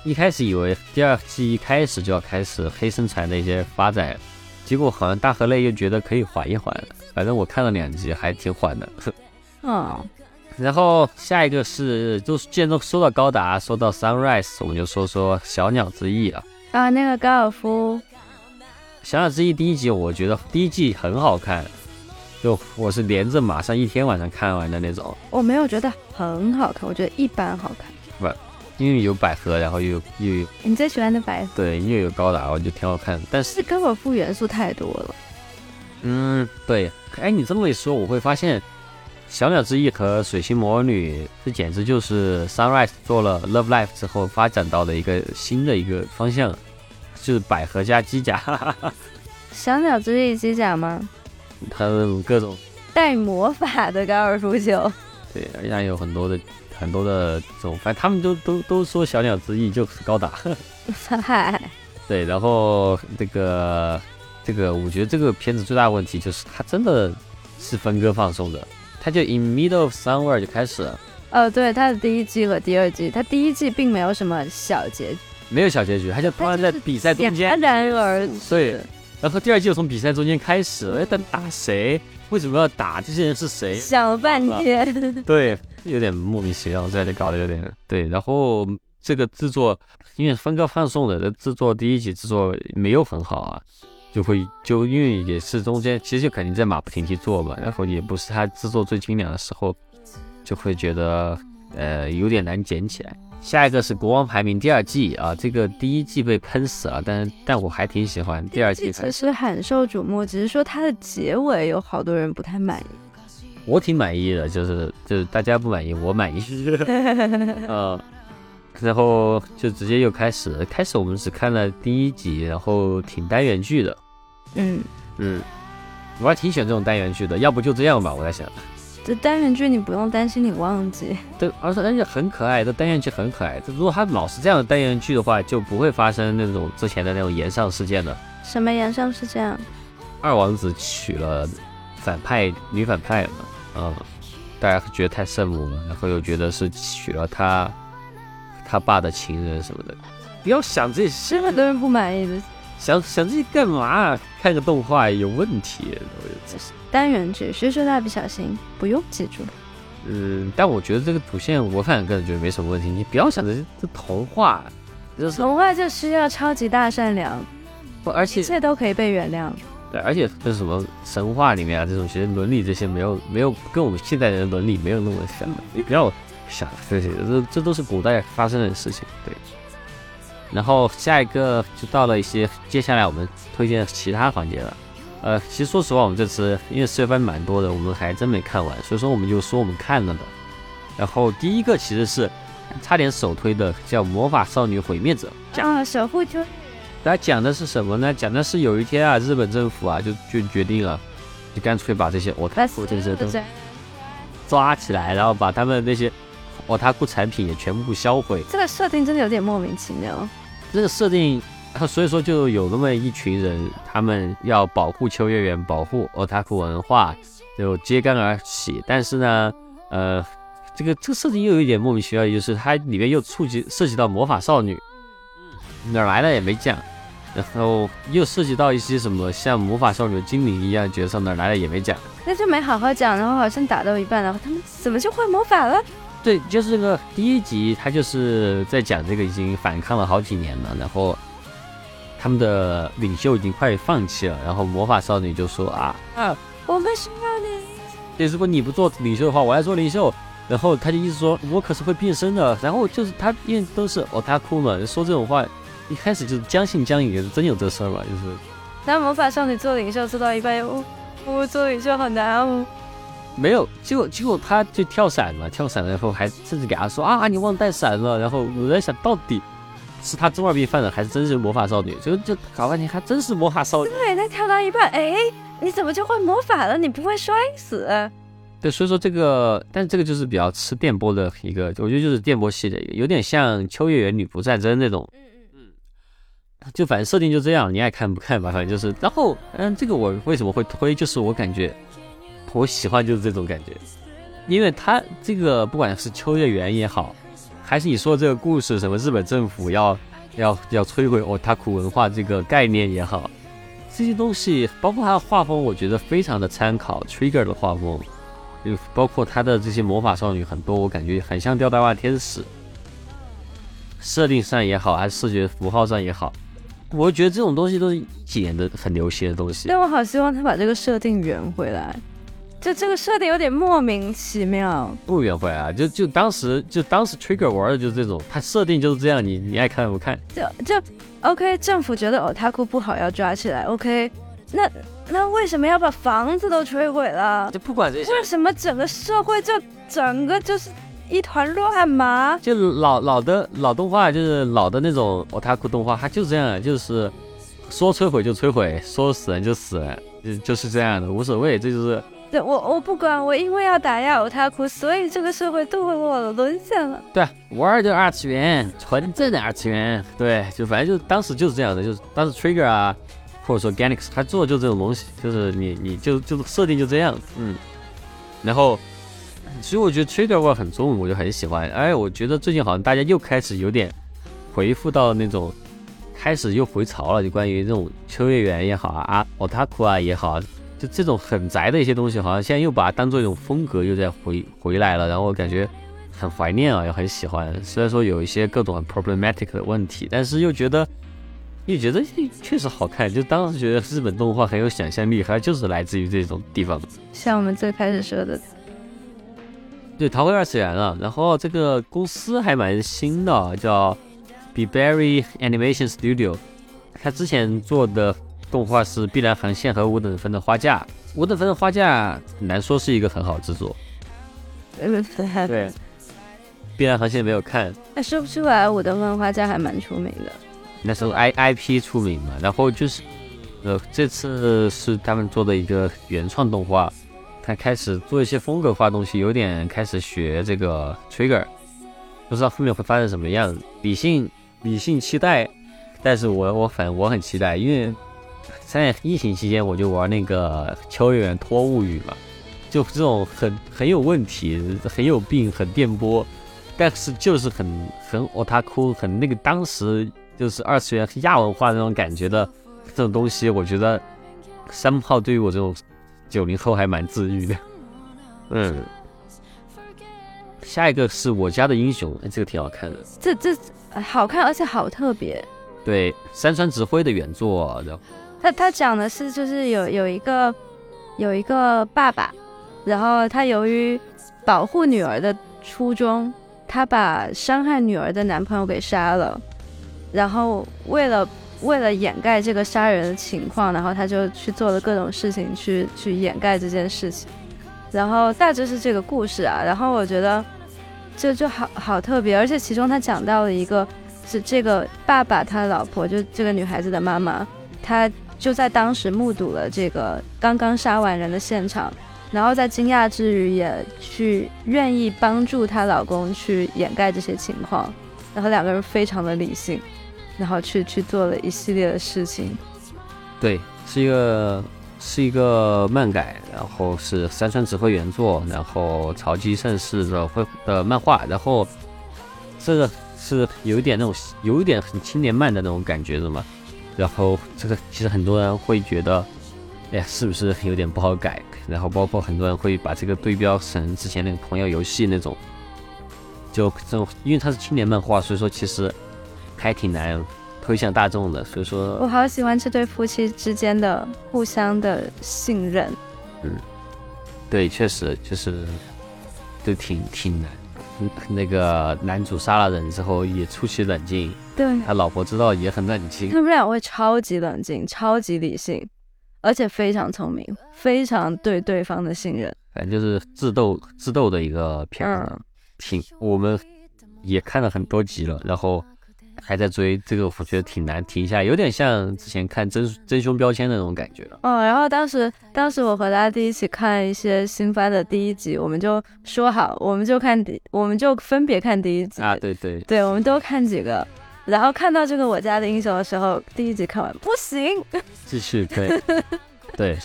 一开始以为第二季一开始就要开始黑生产的一些发展，结果好像大河内又觉得可以缓一缓，反正我看了两集还挺缓的。嗯，然后下一个是就既然都说到高达说到 Sunrise， 我们就说说小鸟之翼啊啊那个高尔夫侠雅之翼第一集我觉得第一季很好看，就我是连着马上一天晚上看完的那种。我没有觉得很好看，我觉得一般好看。不，因为有百合，然后又又有你最喜欢的百合，对，又有高达，我就挺好看的。但是根本负元素太多了。嗯，对。哎，你这么一说，我会发现小鸟之翼和水星魔女这简直就是 Sunrise 做了 Love Live 之后发展到的一个新的一个方向，就是百合加机甲。小鸟之翼机甲吗？他们各种带魔法的高尔夫球，对，依然有很多的很多的这种，反正他们都都都说小鸟之翼就是高达。对，然后这个这个我觉得这个片子最大的问题就是它真的是分割放送的，它就 in middle of somewhere 就开始了。哦，对，它的第一季和第二季，它第一季并没有什么小结局，没有小结局，它就突然在比赛中间戛然而止。对，然后第二季又从比赛中间开始，哎，但打谁？为什么要打？这些人是谁？想半天。对，有点莫名其妙，这里搞得有点对。然后这个制作，因为分割放送的制作，第一集制作没有很好啊，就会就因为也是中间，其实就肯定在马不停蹄做吧，然后也不是他制作最精良的时候，就会觉得呃有点难捡起来。下一个是国王排名第二季啊，这个第一季被喷死了，但但我还挺喜欢第二季。其实很受瞩目，只是说它的结尾有好多人不太满意。我挺满意的，就是就是大家不满意，我满意。嗯，然后就直接又开始，开始我们只看了第一集，然后挺单元剧的。嗯嗯，我还挺喜欢这种单元剧的，要不就这样吧，我在想。这单元剧你不用担心你忘记，对，而且而且很可爱，这单元剧很可爱。如果他老是这样的单元剧的话，就不会发生那种之前的那种延上事件了。什么延上事件？二王子娶了反派女反派嘛，嗯，大家觉得太圣母了，然后又觉得是娶了他他爸的情人什么的。不要想这些，很多人不满意的。想想这些干嘛？看个动画有问题。单元剧，谁说蜡笔小新不用记住？嗯，但我觉得这个主线，我反正个人觉得没什么问题。你不要想着这童话，就是、童话就需要超级大善良，而且一切都可以被原谅。对，而且这什么神话里面啊，这种其实伦理这些没有没有跟我们现代人的伦理没有那么像。你不要想这些，这这都是古代发生的事情。对。然后下一个就到了一些接下来我们推荐其他环节了，呃，其实说实话我们这次因为四月份蛮多的，我们还真没看完，所以说我们就说我们看了的。然后第一个其实是差点首推的，叫《魔法少女毁灭者》啊，守护者。它讲的是什么呢？讲的是有一天啊，日本政府啊就就决定了，就干脆把这些我otaku这些都抓起来，然后把他们那些otaku产品也全部销毁。这个设定真的有点莫名其妙。这个设定，所以说就有那么一群人，他们要保护秋叶原，保护 otaku 文化，就揭竿而起。但是呢，呃，这个这个设定又有一点莫名其妙，就是它里面又触及涉及到魔法少女，哪来的也没讲，然后又涉及到一些什么像魔法少女精灵一样的角色，哪来的也没讲，那就没好好讲，然后好像打到一半，然后他们怎么就会魔法了？对，就是这个第一集，他就是在讲这个已经反抗了好几年了，然后他们的领袖已经快放弃了，然后魔法少女就说啊啊，我们需要你，对，如果你不做领袖的话，我来做领袖。然后他就一直说，我可是会变身的。然后就是他因为都是otaku嘛，说这种话一开始就是将信将疑，真有这事儿嘛，就是。那魔法少女做领袖做到一半，我、哦、我做领袖好难哦。没有，结果结果他就跳伞嘛，跳伞然后还甚至给他说啊，你忘带伞了。然后我在想，到底是他中二病犯了，还是真是魔法少女？就就搞半天，还真是魔法少女。对，他跳到一半，哎，你怎么就会魔法了？你不会摔死？对，所以说这个，但这个就是比较吃电波的一个，我觉得就是电波系的一个，有点像秋叶原女仆战争那种。就反正设定就这样，你爱看不看吧，反正就是。然后，嗯，这个我为什么会推？就是我感觉。我喜欢就是这种感觉，因为他这个不管是秋叶原也好，还是你说这个故事什么日本政府要要要摧毁 otaku 文化这个概念也好，这些东西包括他的画风，我觉得非常的参考 Trigger 的画风，就包括他的这些魔法少女很多，我感觉很像吊带袜天使，设定上也好，还是视觉符号上也好，我觉得这种东西都是几年的很流行的东西。但我好希望他把这个设定圆回来，就这个设定有点莫名其妙。不圆回来啊，就就当时就当时 Trigger 玩的就是这种，他设定就是这样，你你爱看不看。就就 OK， 政府觉得 Otaku 不好要抓起来 ，OK， 那那为什么要把房子都摧毁了？就不管这些，为什么整个社会就整个就是。一团乱麻，就老老的老动画，就是老的那种 otaku 动画，它就这样，就是说摧毁就摧毁，说死人就死人，就是这样的，无所谓，这就是。对，我我不管，我因为要打压 otaku， 所以这个社会堕落了，沦陷了。对，玩的二次元，纯正的二次元，对，就反正就当时就是这样的，就是当时 Trigger 啊，或者说 Ganix， 他做就这种东西，就是你你就就设定就这样，嗯，然后。其实我觉得 Trigger 味很重，我就很喜欢。哎，我觉得最近好像大家又开始有点回复到那种，开始又回潮了，就关于这种秋叶原也好啊，啊 Otaku 啊也好，就这种很宅的一些东西，好像现在又把它当做一种风格，又在回回来了。然后我感觉很怀念啊，也很喜欢。虽然说有一些各种很 problematic 的问题，但是又觉得又觉得确实好看。就当时觉得日本动画很有想象力，还就是来自于这种地方。像我们最开始说的。对，逃回二次元了。然后这个公司还蛮新的，叫 Beberry Animation Studio。他之前做的动画是《碧蓝航线》和《五等分的花嫁》。《五等分的花嫁》难说是一个很好制作。对，《碧蓝航线》没有看。哎，说不出来，《五等分的花嫁》还蛮出名的。那时候 I P 出名嘛，然后就是，呃，这次是他们做的一个原创动画。他开始做一些风格化东西，有点开始学这个 Trigger， 不知道后面会发生什么样子。理性理性期待，但是我我很我很期待，因为在疫情期间我就玩那个《秋叶原托物语》嘛，就这种很很有问题、很有病、很电波，但是就是很很 otaku， 很那个当时就是二次元亚文化那种感觉的这种东西，我觉得三炮对于我这种。九零后还蛮治愈的，嗯。下一个是我家的英雄，哎，这个挺好看的。这这好看，而且好特别。对，山川直辉的原作，然后他他讲的是就是有有一个有一个爸爸，然后他由于保护女儿的初衷，他把伤害女儿的男朋友给杀了，然后为了。为了掩盖这个杀人的情况，然后他就去做了各种事情去去掩盖这件事情，然后大致是这个故事啊。然后我觉得这就好好特别，而且其中他讲到了一个是这个爸爸他老婆就这个女孩子的妈妈，她就在当时目睹了这个刚刚杀完人的现场，然后在惊讶之余也去愿意帮助她老公去掩盖这些情况，然后两个人非常的理性。然后去去做了一系列的事情。对，是一个是一个漫改，然后是山川直辉原作，然后潮汐盛世的绘的漫画，然后这个是有一点那种有一点很青年漫的那种感觉的嘛。然后这个其实很多人会觉得，哎呀，是不是有点不好改？然后包括很多人会把这个对标成之前那个朋友游戏那种，就这种，因为它是青年漫画，所以说其实。还挺难推向大众的，所以说我好喜欢这对夫妻之间的互相的信任。嗯，对，确实就是就挺挺难。那个男主杀了人之后也出奇冷静，对，他老婆知道也很冷静，他们俩会超级冷静、超级理性，而且非常聪明，非常对对方的信任。反正就是智斗智斗的一个片儿，嗯，挺我们也看了很多集了，然后。还在追这个，我觉得挺难停下，有点像之前看真真凶标签的那种感觉了。哦，然后当时当时我和拉蒂一起看一些新番的第一集，我们就说好，我们就看第，我们就分别看第一集啊，对对对，我们都看几个，然后看到这个我家的英雄的时候，第一集看完不行，继续可以，对。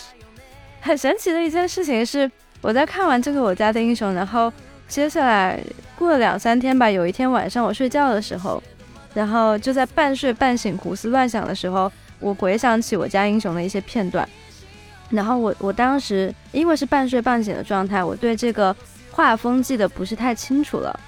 很神奇的一件事情是，我在看完这个我家的英雄，然后接下来过了两三天吧，有一天晚上我睡觉的时候。然后就在半睡半醒、胡思乱想的时候，我回想起我家英雄的一些片段。然后我我当时因为是半睡半醒的状态，我对这个画风记得不是太清楚了。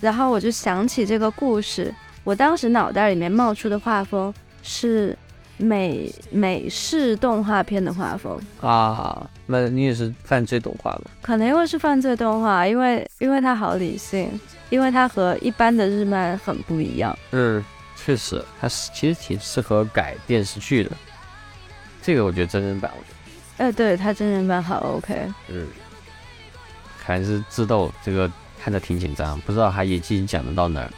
然后我就想起这个故事，我当时脑袋里面冒出的画风是美美式动画片的画风啊。那你也是犯罪动画吧？可能因为是犯罪动画，因为因为它好理性，因为它和一般的日漫很不一样。嗯，确实，它其实挺适合改电视剧的。这个我觉得真人版，我觉得，哎、呃，对，它真人版好 OK。嗯，还是智斗这个看着挺紧张，不知道他演技讲得到哪儿。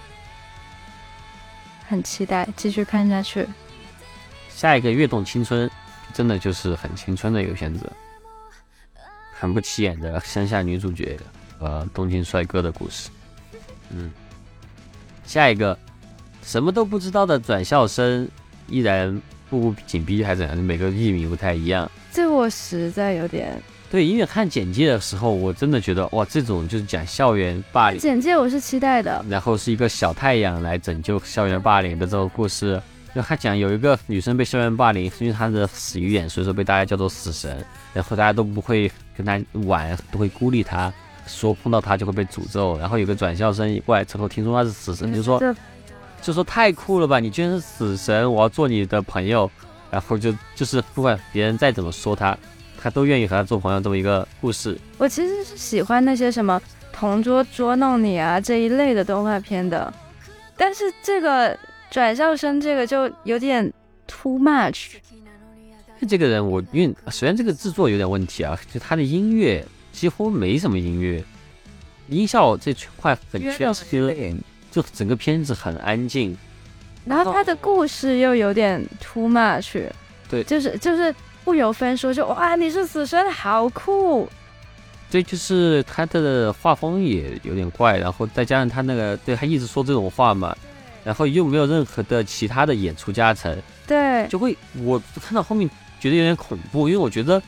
很期待继续看下去。下一个跃动青春，真的就是很青春的一个片子，很不起眼的乡下女主角和东京帅哥的故事。嗯，下一个什么都不知道的转校生依然步步紧逼，还怎样？每个译名不太一样，这我实在有点。对，因为看简介的时候，我真的觉得哇，这种就是讲校园霸凌。简介我是期待的。然后是一个小太阳来拯救校园霸凌的这个故事。他讲有一个女生被校园霸凌，因为她的死鱼眼，所以说被大家叫做死神，然后大家都不会跟她玩，都会孤立她，说碰到她就会被诅咒。然后有个转校生过来之后，听说她是死神，就说就说太酷了吧，你居然是死神，我要做你的朋友。然后就就是不管别人再怎么说她，她都愿意和她做朋友，这么一个故事。我其实是喜欢那些什么同桌捉弄你啊这一类的动画片的，但是这个转校生这个就有点 too much。 这个人我因为虽然这个制作有点问题啊，就他的音乐几乎没什么音乐，音效这块很缺失，就整个片子很安静，然后他的故事又有点 too much。 对，就是就是不由分说就哇你是死神好酷。对，就是他的画风也有点怪，然后再加上他那个对他一直说这种话嘛，然后又没有任何的其他的演出加成，对，就会我看到后面觉得有点恐怖，因为我觉得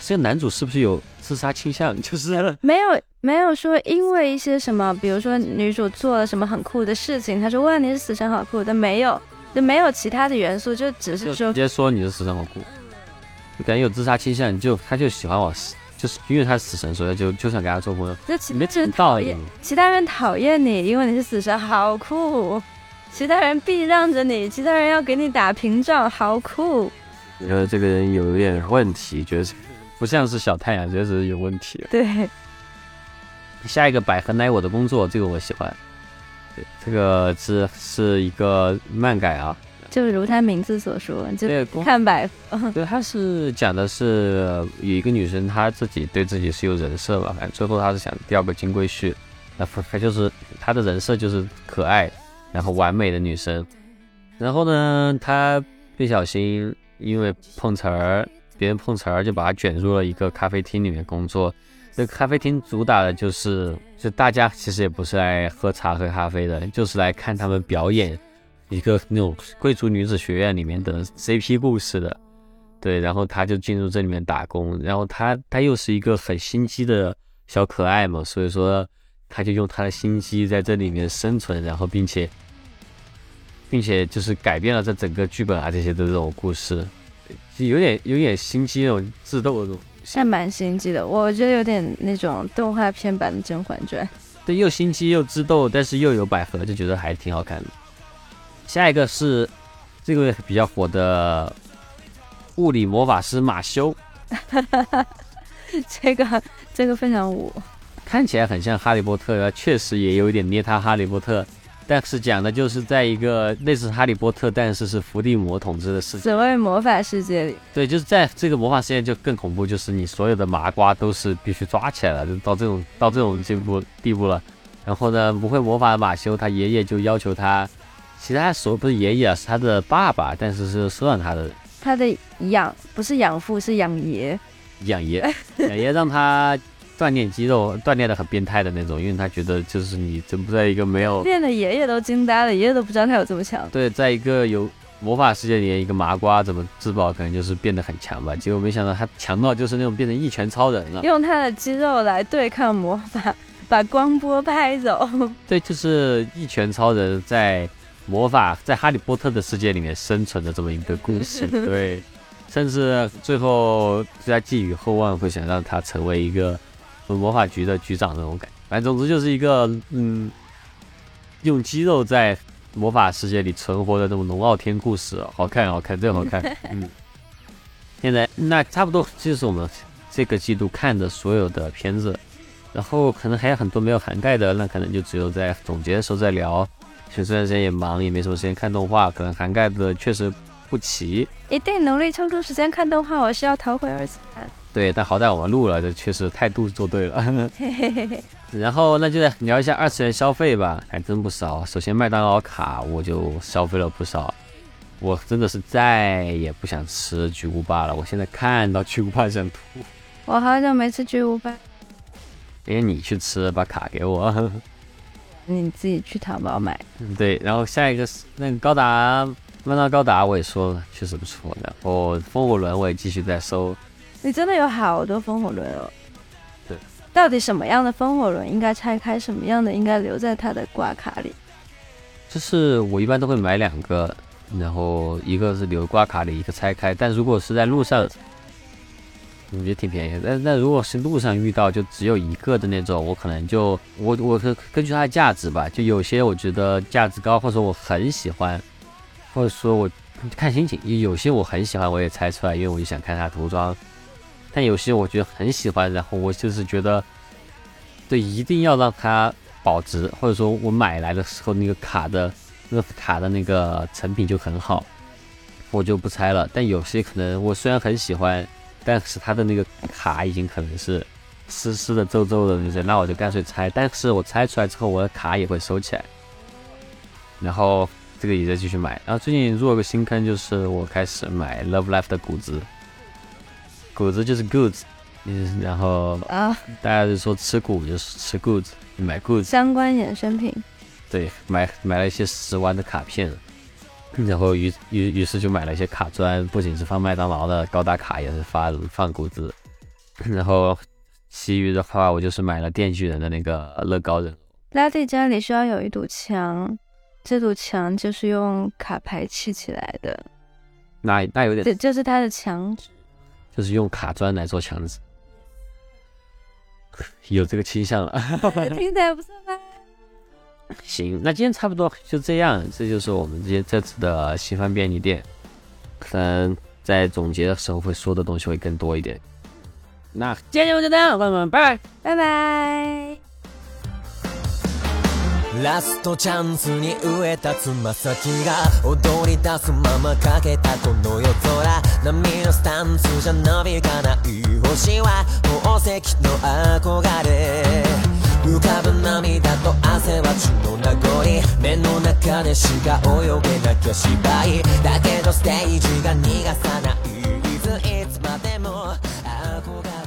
这个男主是不是有自杀倾向？就是没有没有说因为一些什么，比如说女主做了什么很酷的事情，她说哇你是死神好酷，但没有就没有其他的元素，就只是说直接说你是死神好酷，就感觉有自杀倾向，就他就喜欢我，就是因为他是死神，所以就就想给他做朋友。就其他人讨厌，其他人讨厌你，因为你是死神好酷。其他人避让着你，其他人要给你打屏障，好酷。觉得这个人有点问题，觉得不像是小太阳，觉得有问题。对，下一个百合奈我的工作，这个我喜欢。对，这个是是一个漫改啊，就如他名字所说，就看百合。对，他是讲的是有一个女生，她自己对自己是有人设吧，反正最后她是想钓个金龟婿，那她就是她的人设就是可爱。然后完美的女生，然后呢她不小心因为碰瓷儿，别人碰瓷儿就把她卷入了一个咖啡厅里面工作。这咖啡厅主打的就是就大家其实也不是来喝茶喝咖啡的，就是来看他们表演一个那种贵族女子学院里面的 C P 故事的。对，然后她就进入这里面打工，然后她她又是一个很心机的小可爱嘛，所以说她就用她的心机在这里面生存，然后并且并且就是改变了这整个剧本啊，这些的这种故事，有点有点心机那种智斗的东西，还蛮心机的。我觉得有点那种动画片版的《甄嬛传》，对，又心机又智斗，但是又有百合，就觉得还挺好看的。下一个是这个比较火的物理魔法师马修，这个这个非常武，看起来很像哈利波特，确实也有一点捏他哈利波特。但是讲的就是在一个类似哈利波特，但是是伏地魔统治的世界，所谓魔法世界里。对，就是在这个魔法世界就更恐怖，就是你所有的麻瓜都是必须抓起来了，就到这种到这种进步地步了。然后呢，不会魔法的马修他爷爷就要求他，其实他所不是爷爷啊，是他的爸爸，但是是收养他的，他的养不是养父，是养爷，养爷养爷让他锻炼肌肉，锻炼的很变态的那种，因为他觉得就是你真不在一个没有练的，爷爷都惊呆了，爷爷都不知道他有这么强。对，在一个有魔法世界里，一个麻瓜怎么自保，可能就是变得很强吧。结果没想到他强到就是那种变成一拳超人了，用他的肌肉来对抗魔法，把光波拍走。对，就是一拳超人在魔法在哈利波特的世界里面生存的这么一个故事。对，甚至最后大家寄予厚望，会想让他成为一个魔法局的局长那种感觉，反正总之就是一个嗯，用肌肉在魔法世界里存活的这种龙傲天故事，好看好看，真好看。嗯，现在那差不多就是我们这个季度看的所有的片子，然后可能还有很多没有涵盖的，那可能就只有在总结的时候再聊。其实这段时间也忙，也没什么时间看动画，可能涵盖的确实不齐。一定能力抽出时间看动画，我是要逃回二次元。对，但好歹我们录了，这确实态度做对了。然后那就来聊一下二次元消费吧，还真不少。首先麦当劳卡我就消费了不少，我真的是再也不想吃菊古巴了，我现在看到菊古巴想吐。我好久没吃菊古巴。哎，你去吃，把卡给我。你自己去淘宝买。对，然后下一个是那个高达，麦当劳高达我也说了，确实不错。然后风火轮我也继续在搜。你真的有好多风火轮哦。对。到底什么样的风火轮应该拆开，什么样的应该留在它的挂卡里？就是我一般都会买两个，然后一个是留挂卡里，一个拆开。但如果是在路上，我觉得挺便宜的，但但如果是路上遇到就只有一个的那种，我可能就我我根据它的价值吧，就有些我觉得价值高，或者说我很喜欢，或者说我看心情，有些我很喜欢我也拆出来，因为我就想看它涂装，但有些我觉得很喜欢，然后我就是觉得对一定要让它保值，或者说我买来的时候那个卡的那个卡的那个成品就很好，我就不拆了。但有些可能我虽然很喜欢，但是它的那个卡已经可能是湿湿的皱皱的，就是那我就干脆拆，但是我拆出来之后我的卡也会收起来，然后这个也再继续买。然后最近入了个新坑，就是我开始买 Love Life 的谷子，谷子就是 goods， 然后大家就说吃谷就是吃 goods， 买 goods 相关衍生品。对，买买了一些十万的卡片，然后于于于是就买了一些卡砖，不仅是放麦当劳的高达卡，也是发放谷子。然后其余的话，我就是买了电锯人的那个乐高人。拉蒂家里需要有一堵墙，这堵墙就是用卡牌砌起来的。那那有点，对，就是它的墙纸，就是用卡砖来做墙纸，有这个倾向了。听起来不错吧？行，那今天差不多就这样，这就是我们这这次的新番便利店，可能在总结的时候会说的东西会更多一点。那今天就这样，朋友们，拜拜拜拜。ラストチャンスに植えたつま先が踊り出すままかけたこの夜空、波のスタンスじゃ伸びがない星は宝石の憧れ、浮かぶ涙と汗は血の名残、目の中でしか泳げなきゃ芝居だけどステージが逃がさない、いついつまでも憧れ